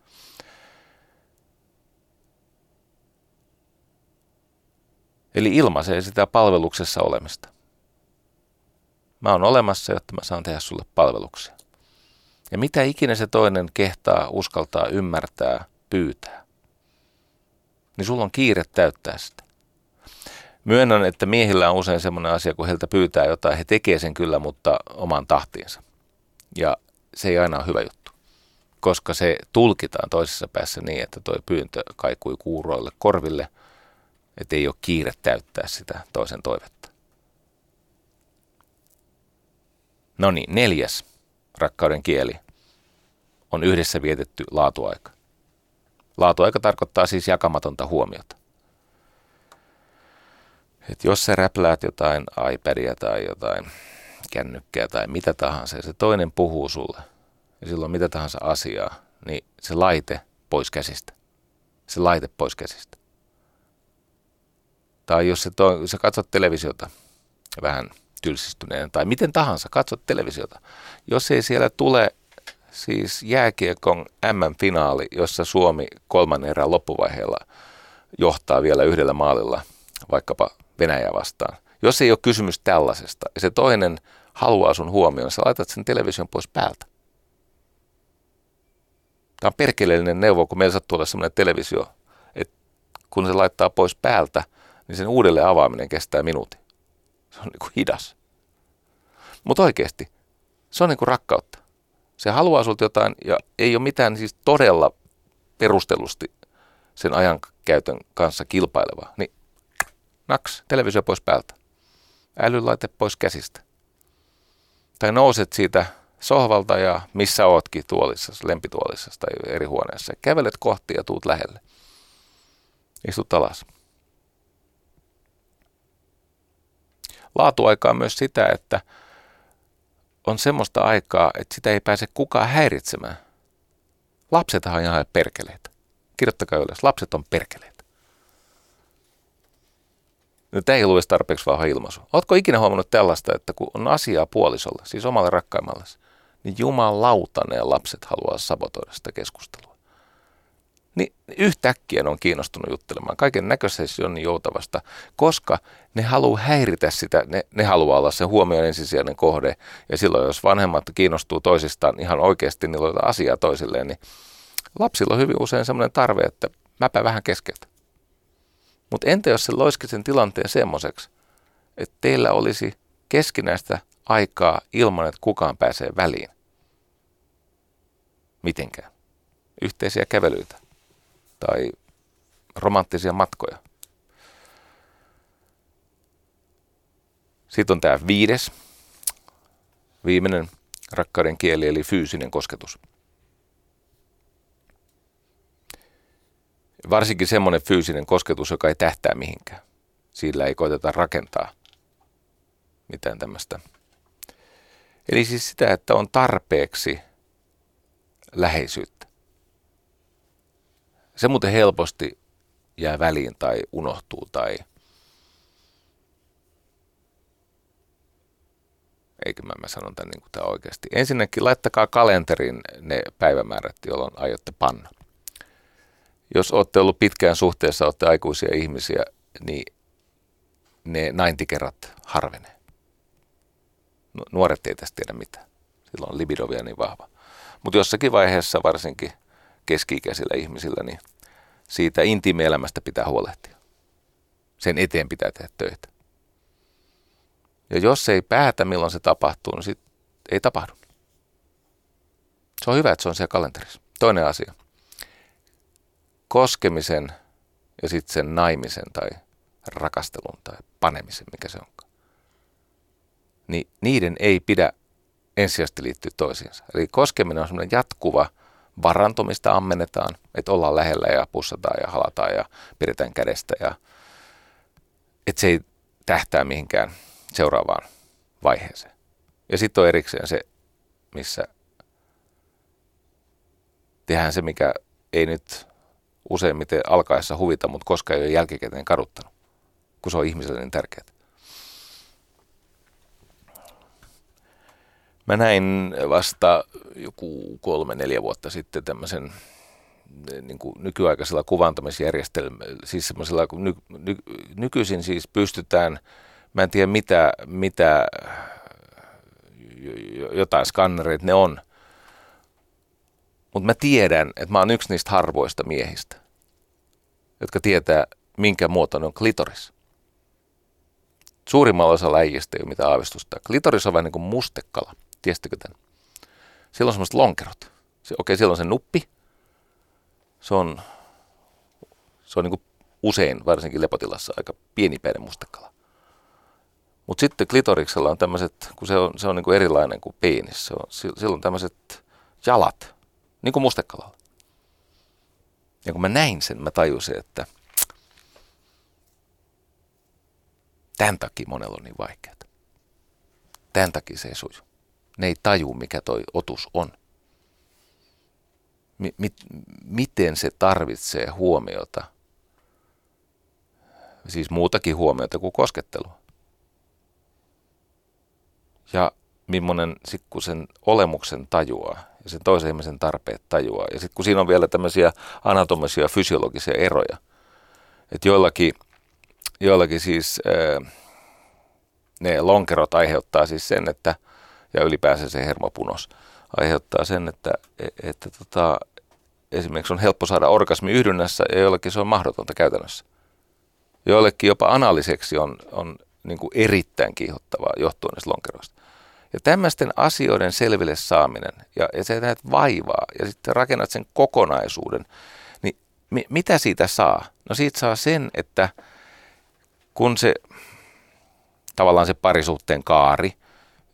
Eli ilmaisee sitä palveluksessa olemista. Mä oon olemassa, jotta mä saan tehdä sulle palveluksia. Ja mitä ikinä se toinen kehtaa, uskaltaa, ymmärtää, pyytää, niin sulla on kiire täyttää sitä. Myönnän, että miehillä on usein semmoinen asia, kun heiltä pyytää jotain, he tekee sen kyllä, mutta oman tahtiinsa. Ja se ei aina ole hyvä juttu, koska se tulkitaan toisessa päässä niin, että tuo pyyntö kaikui kuuroille korville, että ei ole kiire täyttää sitä toisen toivetta. No niin, 4. rakkauden kieli on yhdessä vietetty laatuaika. Laatuaika tarkoittaa siis jakamatonta huomiota. Et jos sä räpläät jotain iPadia tai jotain kännykkää tai mitä tahansa, ja se toinen puhuu sulle, ja silloin mitä tahansa asiaa, niin se laite pois käsistä. Se laite pois käsistä. Tai jos sä katsot televisiota vähän tylsistyneenä, tai miten tahansa katsot televisiota, jos ei siellä tule siis jääkiekon MM-finaali, jossa Suomi 3. erään loppuvaiheella johtaa vielä 1 maalilla, vaikkapa Venäjää vastaan. Jos ei ole kysymys tällaisesta, ja se toinen haluaa sun huomioon, sä laitat sen television pois päältä. Tämä on perkeleellinen neuvo, kun meillä sattuu olla sellainen televisio, että kun se laittaa pois päältä, niin sen uudelleen avaaminen kestää minuutin. Se on niin kuin hidas. Mutta oikeasti, se on niin kuin rakkautta. Se haluaa sulta jotain, ja ei ole mitään siis todella perustellusti sen ajankäytön kanssa kilpailevaa. Niin naks, televisio pois päältä. Älylaite pois käsistä. Tai nouset siitä sohvalta ja missä ootkin tuolissa, lempituolissa tai eri huoneessa. Kävelet kohti ja tuut lähelle. Istut alas. Laatuaika on myös sitä, että on semmoista aikaa, että sitä ei pääse kukaan häiritsemään. Lapsethan on ihan perkeleitä. Kirjoittakaa ylös, lapset on perkeleitä. No, tämä ei luisi tarpeeksi vahva ilmaisu. Ootko ikinä huomannut tällaista, että kun on asiaa puolisolle, siis omalle rakkaimmallesi, niin jumalauta ne lapset haluaa sabotoida sitä keskustelua. Niin yhtäkkiä ne on kiinnostunut juttelemaan kaiken näköisesti jonnin joutavasta, koska ne haluaa häiritä sitä, ne haluaa olla sen huomion ensisijainen kohde. Ja silloin, jos vanhemmat kiinnostuu toisistaan ihan oikeasti, niillä on asiaa toisilleen, niin lapsilla on hyvin usein sellainen tarve, että mäpä vähän keskeltä. Mutta entä jos se loiski sen tilanteen semmoiseksi, että teillä olisi keskinäistä aikaa ilman, että kukaan pääsee väliin? Mitenkään. Yhteisiä kävelyitä. Tai romanttisia matkoja. Sitten on tämä 5. viimeinen rakkauden kieli, eli fyysinen kosketus. Varsinkin semmoinen fyysinen kosketus, joka ei tähtää mihinkään. Sillä ei koeteta rakentaa mitään tämmöistä. Eli siis sitä, että on tarpeeksi läheisyyttä. Se muuten helposti jää väliin tai unohtuu tai eikö mä sanon tämän niin kuin tämä oikeasti. Ensinnäkin laittakaa kalenteriin ne päivämäärät, jolloin aiotte panna. Jos olette ollut pitkään suhteessa, olette aikuisia ihmisiä, niin ne 90-kerrat harvenee. Nuoret ei tästä tiedä mitään. Silloin on libido vielä niin vahva. Mutta jossakin vaiheessa varsinkin keski-ikäisillä ihmisillä, niin siitä intiimielämästä pitää huolehtia. Sen eteen pitää tehdä töitä. Ja jos ei päätä, milloin se tapahtuu, niin sitten ei tapahdu. Se on hyvä, että se on siellä kalenterissa. Toinen asia. Koskemisen ja sitten sen naimisen tai rakastelun tai panemisen, mikä se onkaan. Niin niiden ei pidä ensisijaisesti liittyä toisiinsa. Eli koskeminen on semmoinen jatkuva varanto, mistä ammennetaan, että ollaan lähellä ja pussataan ja halataan ja pidetään kädestä. Ja että se ei tähtää mihinkään seuraavaan vaiheeseen. Ja sitten on erikseen se, missä tehdään se, mikä ei nyt useimmiten alkaessa huvita, mutta koskaan ei ole jälkikäteen kaduttanut, kun se on ihmiselle niin tärkeää. Mä näin vasta joku 3-4 vuotta sitten tämmöisen niin kuin nykyaikaisella kuvantamisjärjestelmällä, siis semmoisella, kun nykyisin siis pystytään, mä en tiedä mitä jotain skannereita ne on, mutta mä tiedän, että mä oon yksi niistä harvoista miehistä, jotka tietää, minkä muotoinen on klitoris. Suurimmalla osalla äijistä ei ole mitään aavistusta. Klitoris on vähän niin kuin mustekala. Tiesittekö tämän? Siellä on semmoiset lonkerot. Okei, siellä on se nuppi. Se on niin kuin usein, varsinkin lepotilassa, aika pienipäinen mustakala. Mutta sitten klitoriksella on tämmöiset, kun se on niin kuin erilainen kuin peenis. Sillä on tämmöiset jalat, niin kuin mustakalalla. Ja kun mä näin sen, mä tajusin, että tämän takia monella on niin vaikeaa. Tämän takia se ei suju. Ne ei tajuu, mikä toi otus on. Miten se tarvitsee huomiota, siis muutakin huomiota kuin koskettelua. Ja millainen sitten kun sen olemuksen tajuaa ja sen toisen ihmisen tarpeet tajuaa. Ja sitten kun siinä on vielä tämmöisiä anatomisia, fysiologisia eroja, että joillakin siis ne lonkerot aiheuttaa siis sen, että, ja ylipäänsä se hermopunos aiheuttaa sen, että esimerkiksi on helppo saada orgasmi yhdynnässä ja joillakin se on mahdotonta käytännössä. Joillekin jopa analiseksi on niin kuin erittäin kiihottavaa johtuen niistä lonkeroista. Ja tämmöisten asioiden selville saaminen ja sä näet vaivaa ja sitten rakennat sen kokonaisuuden, niin mitä siitä saa? No siitä saa sen, että kun se tavallaan se parisuhteen kaari,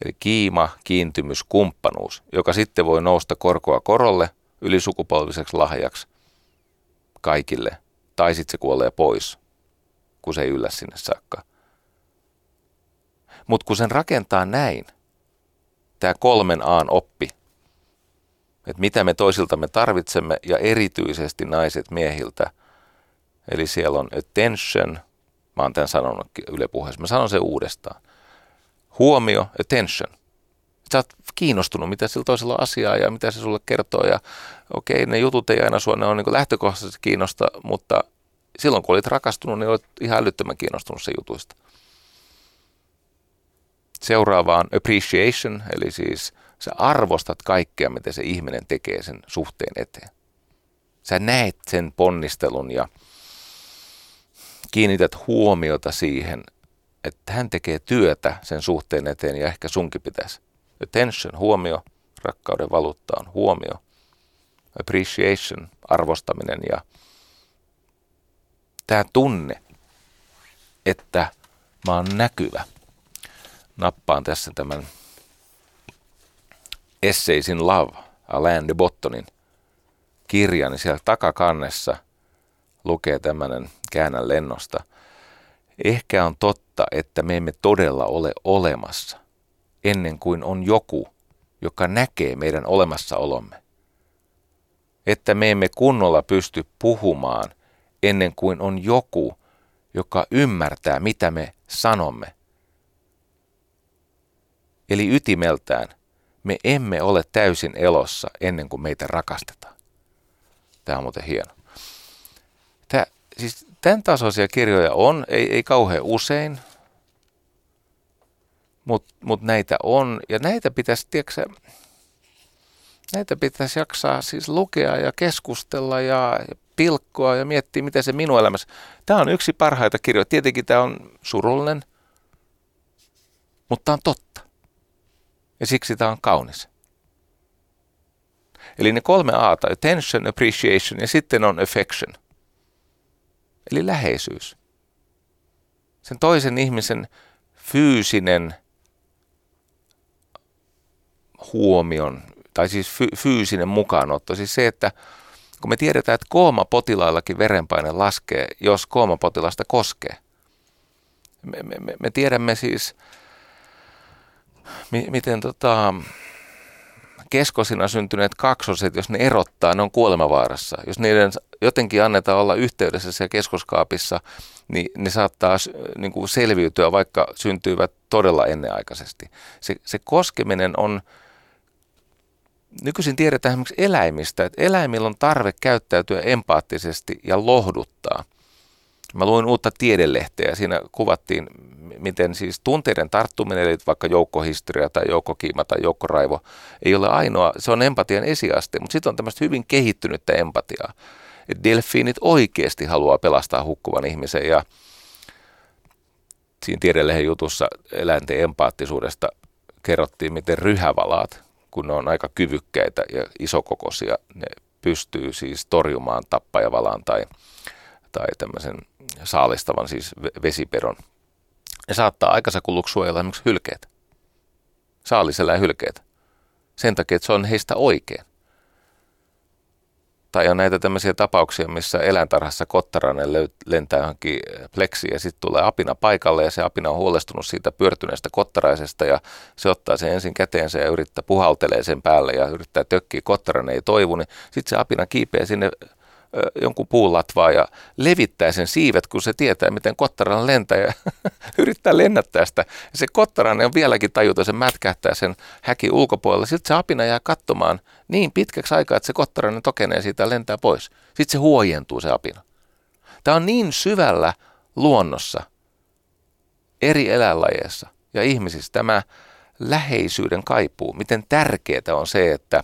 eli kiima, kiintymys, kumppanuus, joka sitten voi nousta korkoa korolle ylisukupolviseksi lahjaksi kaikille, tai sitten se kuolee pois, kun se ei yllä sinne saakka. Mutta kun sen rakentaa näin, tämä 3A:n oppi, että mitä me toisiltamme tarvitsemme ja erityisesti naiset miehiltä, eli siellä on attention, mä oon tämän sanonutkin Yle Puheessa, mä sanon sen uudestaan. Huomio, attention. Sä oot kiinnostunut, mitä sillä toisella on asiaa ja mitä se sulle kertoo. Ja okei, ne jutut ei aina sua, ne on niin kuin lähtökohtaisesti kiinnosta, mutta silloin kun olit rakastunut, niin olet ihan älyttömän kiinnostunut sen jutuista. Seuraavaan appreciation, eli siis sä arvostat kaikkea, mitä se ihminen tekee sen suhteen eteen. Sä näet sen ponnistelun ja kiinnität huomiota siihen, että hän tekee työtä sen suhteen eteen ja ehkä sunkin pitäisi. Attention, huomio, rakkauden valuutta on huomio. Appreciation, arvostaminen ja tämä tunne, että mä oon näkyvä. Nappaan tässä tämän Essays in Love, Alain de Bottonin kirjan, niin siellä takakannessa lukee tämmöinen käännän lennosta. Ehkä on totta, että me emme todella ole olemassa ennen kuin on joku, joka näkee meidän olemassaolomme. Että me emme kunnolla pysty puhumaan ennen kuin on joku, joka ymmärtää, mitä me sanomme. Eli ytimeltään me emme ole täysin elossa ennen kuin meitä rakastetaan. Tämä on muuten hieno. Siis tämän tasoisia kirjoja on, ei kauhean usein, mutta näitä on. Ja näitä pitäisi jaksaa siis lukea ja keskustella ja pilkkoa ja miettiä, mitä se minun elämässä. Tämä on yksi parhaita kirjoja. Tietenkin tämä on surullinen, mutta tämä on totta. Ja siksi tämä on kaunis. Eli ne 3 A:ta, attention, appreciation ja sitten on affection. Eli läheisyys. Sen toisen ihmisen fyysinen huomion, tai siis fyysinen mukaanotto. Siis se, että kun me tiedetään, että koomapotilaillakin verenpaine laskee, jos koomapotilasta koskee. Me tiedämme siis, miten keskosina syntyneet kaksoset, jos ne erottaa, ne on kuolemavaarassa. Jos niiden jotenkin annetaan olla yhteydessä siellä keskoskaapissa, niin ne saattaa niin kuin selviytyä, vaikka syntyivät todella ennenaikaisesti. Se koskeminen on, nykyisin tiedetään esimerkiksi eläimistä, että eläimillä on tarve käyttäytyä empaattisesti ja lohduttaa. Mä luin uutta tiedelehteä ja siinä kuvattiin, miten siis tunteiden tarttuminen, eli vaikka joukkohistoria tai joukkokiima tai joukkoraivo, ei ole ainoa, se on empatian esiaste, mutta sitten on tämmöistä hyvin kehittynyttä empatiaa. Et delfiinit oikeasti haluaa pelastaa hukkuvan ihmisen ja siinä tiedelehen jutussa eläinten empaattisuudesta kerrottiin, miten ryhävalaat, kun ne on aika kyvykkäitä ja isokokoisia, ne pystyy siis torjumaan tappajavalan tai tämmöisen saalistavan siis vesiperon. Ne saattaa aikansa kuluksi suojella esimerkiksi hylkeitä, saaliseläin hylkeitä, sen takia, että se on heistä oikein. Tai on näitä tämmöisiä tapauksia, missä eläintarhassa kottarainen lentää johonkin pleksiin ja sitten tulee apina paikalle ja se apina on huolestunut siitä pyörtyneestä kottaraisesta ja se ottaa sen ensin käteensä ja yrittää puhaltelee sen päälle ja yrittää tökkiä, kottarainen ei toivu, niin sitten se apina kiipeää sinne jonkun puun latvaa ja levittää sen siivet, kun se tietää, miten kottarainen lentää ja yrittää lennättää sitä. Ja se kottarainen on vieläkin tajuta, se mätkähtää sen häkin ulkopuolella. Sitten se apina jää katsomaan niin pitkäksi aikaa, että se kottarainen tokenee siitä ja lentää pois. Sitten se huojentuu se apina. Tämä on niin syvällä luonnossa, eri eläinlajeissa ja ihmisissä tämä läheisyyden kaipuu. Miten tärkeää on se, että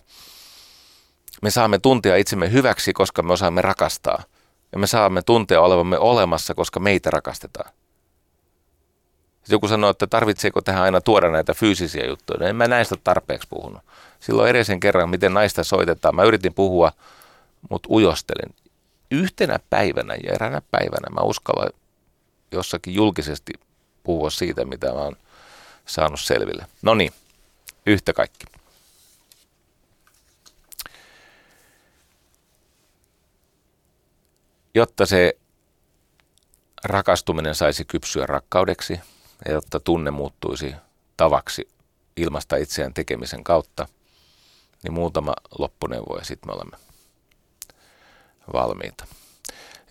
me saamme tuntea itsemme hyväksi, koska me osaamme rakastaa. Ja me saamme tuntea olevamme olemassa, koska meitä rakastetaan. Joku sanoo, että tarvitseeko tähän aina tuoda näitä fyysisiä juttuja. No en mä näistä tarpeeksi puhunut. Silloin edellisen kerran, miten naista soitetaan. Mä yritin puhua, mutta ujostelin. Yhtenä päivänä ja eräänä päivänä mä uskallan jossakin julkisesti puhua siitä, mitä mä oon saanut selville. No niin, yhtä kaikki. Jotta se rakastuminen saisi kypsyä rakkaudeksi ja jotta tunne muuttuisi tavaksi ilmaista itseään tekemisen kautta, niin muutama loppuneuvo ja sitten me olemme valmiita.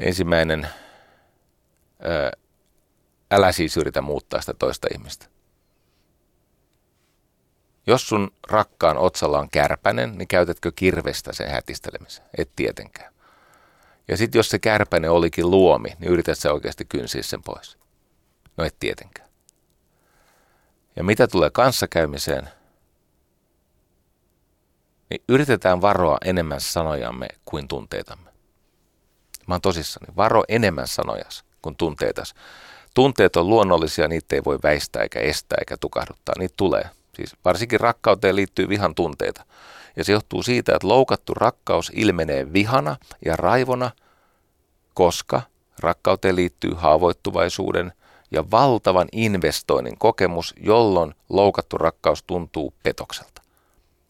Ensimmäinen, älä siis yritä muuttaa sitä toista ihmistä. Jos sun rakkaan otsalla on kärpänen, niin käytätkö kirvestä sen hätistelemiseen? Et tietenkään. Ja sitten jos se kärpäinen olikin luomi, niin yrität sä oikeasti kynsiä sen pois. No et tietenkään. Ja mitä tulee kanssakäymiseen, niin yritetään varoa enemmän sanojamme kuin tunteitamme. Mä oon tosissani. Varo enemmän sanojas kuin tunteitas. Tunteet on luonnollisia, niitä ei voi väistää eikä estää eikä tukahduttaa. Niitä tulee. Siis varsinkin rakkauteen liittyy vihan tunteita. Ja se johtuu siitä, että loukattu rakkaus ilmenee vihana ja raivona, koska rakkauteen liittyy haavoittuvaisuuden ja valtavan investoinnin kokemus, jolloin loukattu rakkaus tuntuu petokselta.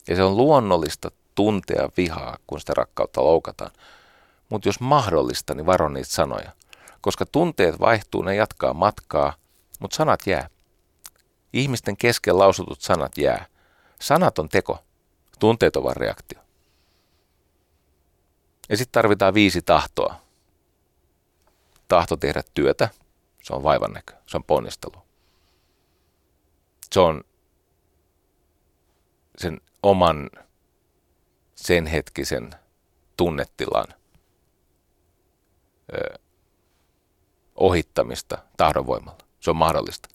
Ja se on luonnollista tuntea vihaa, kun sitä rakkautta loukataan. Mutta jos mahdollista, niin varo niitä sanoja. Koska tunteet vaihtuu, ne jatkaa matkaa, mutta sanat jää. Ihmisten kesken lausutut sanat jää. Sanat on teko. Tunteet ovat reaktio. Ja sitten tarvitaan 5 tahtoa. Tahto tehdä työtä, se on vaivannäkö, se on ponnistelu. Se on sen oman sen hetkisen tunnetilan ohittamista tahdonvoimalla. Se on mahdollista.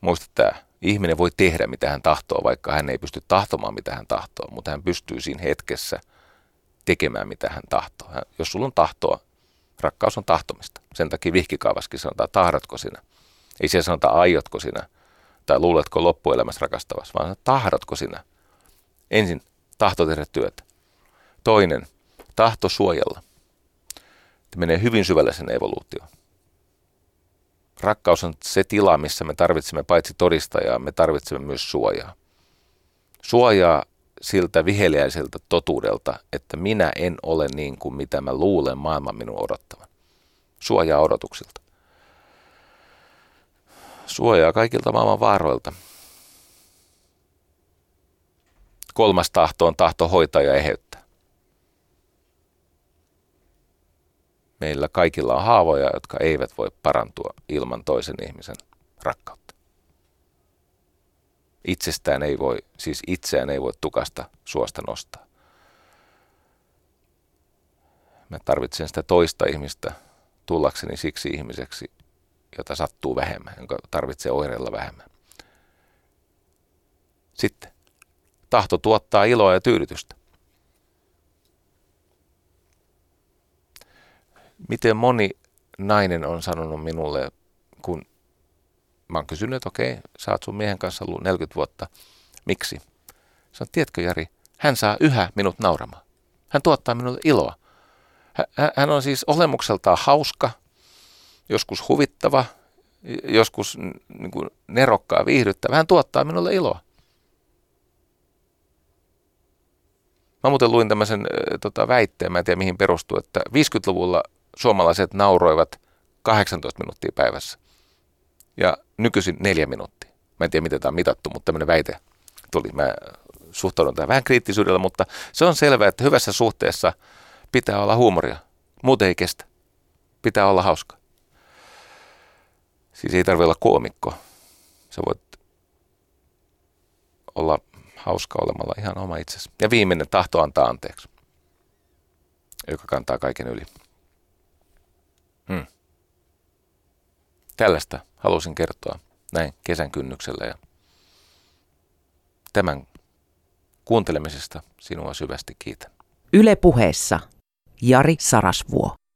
Muista tämä. Ihminen voi tehdä, mitä hän tahtoo, vaikka hän ei pysty tahtomaan, mitä hän tahtoo, mutta hän pystyy siinä hetkessä tekemään, mitä hän tahtoo. Jos sulla on tahtoa, rakkaus on tahtomista. Sen takia vihkikaavassakin sanotaan, tahdotko sinä. Ei siellä sanota, aiotko sinä tai luuletko loppuelämässä rakastavasi, vaan tahdotko sinä. Ensin tahto tehdä työtä. Toinen, tahto suojella. Tämä menee hyvin syvälle sen evoluutioon. Rakkaus on se tila, missä me tarvitsemme paitsi todistajaa, me tarvitsemme myös suojaa. Suojaa siltä viheliäiseltä totuudelta, että minä en ole niin kuin mitä mä luulen maailman minun odottavan. Suojaa odotuksilta. Suojaa kaikilta maailman vaaroilta. 3. tahto on tahto hoitaa ja eheyttää. Meillä kaikilla on haavoja, jotka eivät voi parantua ilman toisen ihmisen rakkautta. Itseään ei voi tukasta suosta nostaa. Mä tarvitsen sitä toista ihmistä tullakseni siksi ihmiseksi, jota sattuu vähemmän, jonka tarvitsee oireilla vähemmän. Sitten tahto tuottaa iloa ja tyydytystä. Miten moni nainen on sanonut minulle, kun mä oon kysynyt, että okei, sä oot sun miehen kanssa ollut 40 vuotta, miksi? Sanoin, tiedätkö Jari, hän saa yhä minut nauramaan. Hän tuottaa minulle iloa. Hän on siis olemukseltaan hauska, joskus huvittava, joskus niin kuin nerokkaa, viihdyttävä. Hän tuottaa minulle iloa. Mä muuten luin tämmöisen väitteen, mä en tiedä mihin perustuu, että 50-luvulla suomalaiset nauroivat 18 minuuttia päivässä ja nykyisin 4 minuuttia. Mä en tiedä, miten tämä on mitattu, mutta tämmöinen väite tuli. Mä suhtaudun tähän vähän kriittisyydellä, mutta se on selvää, että hyvässä suhteessa pitää olla huumoria. Muuten ei kestä. Pitää olla hauska. Siis ei tarvitse olla koomikko. Sä voit olla hauska olemalla ihan oma itsesi. Ja viimeinen, tahto antaa anteeksi, joka kantaa kaiken yli. Tällaista halusin kertoa näin kesän kynnyksellä ja tämän kuuntelemisesta sinua syvästi kiitän. Yle Puheessa Jari Sarasvuo.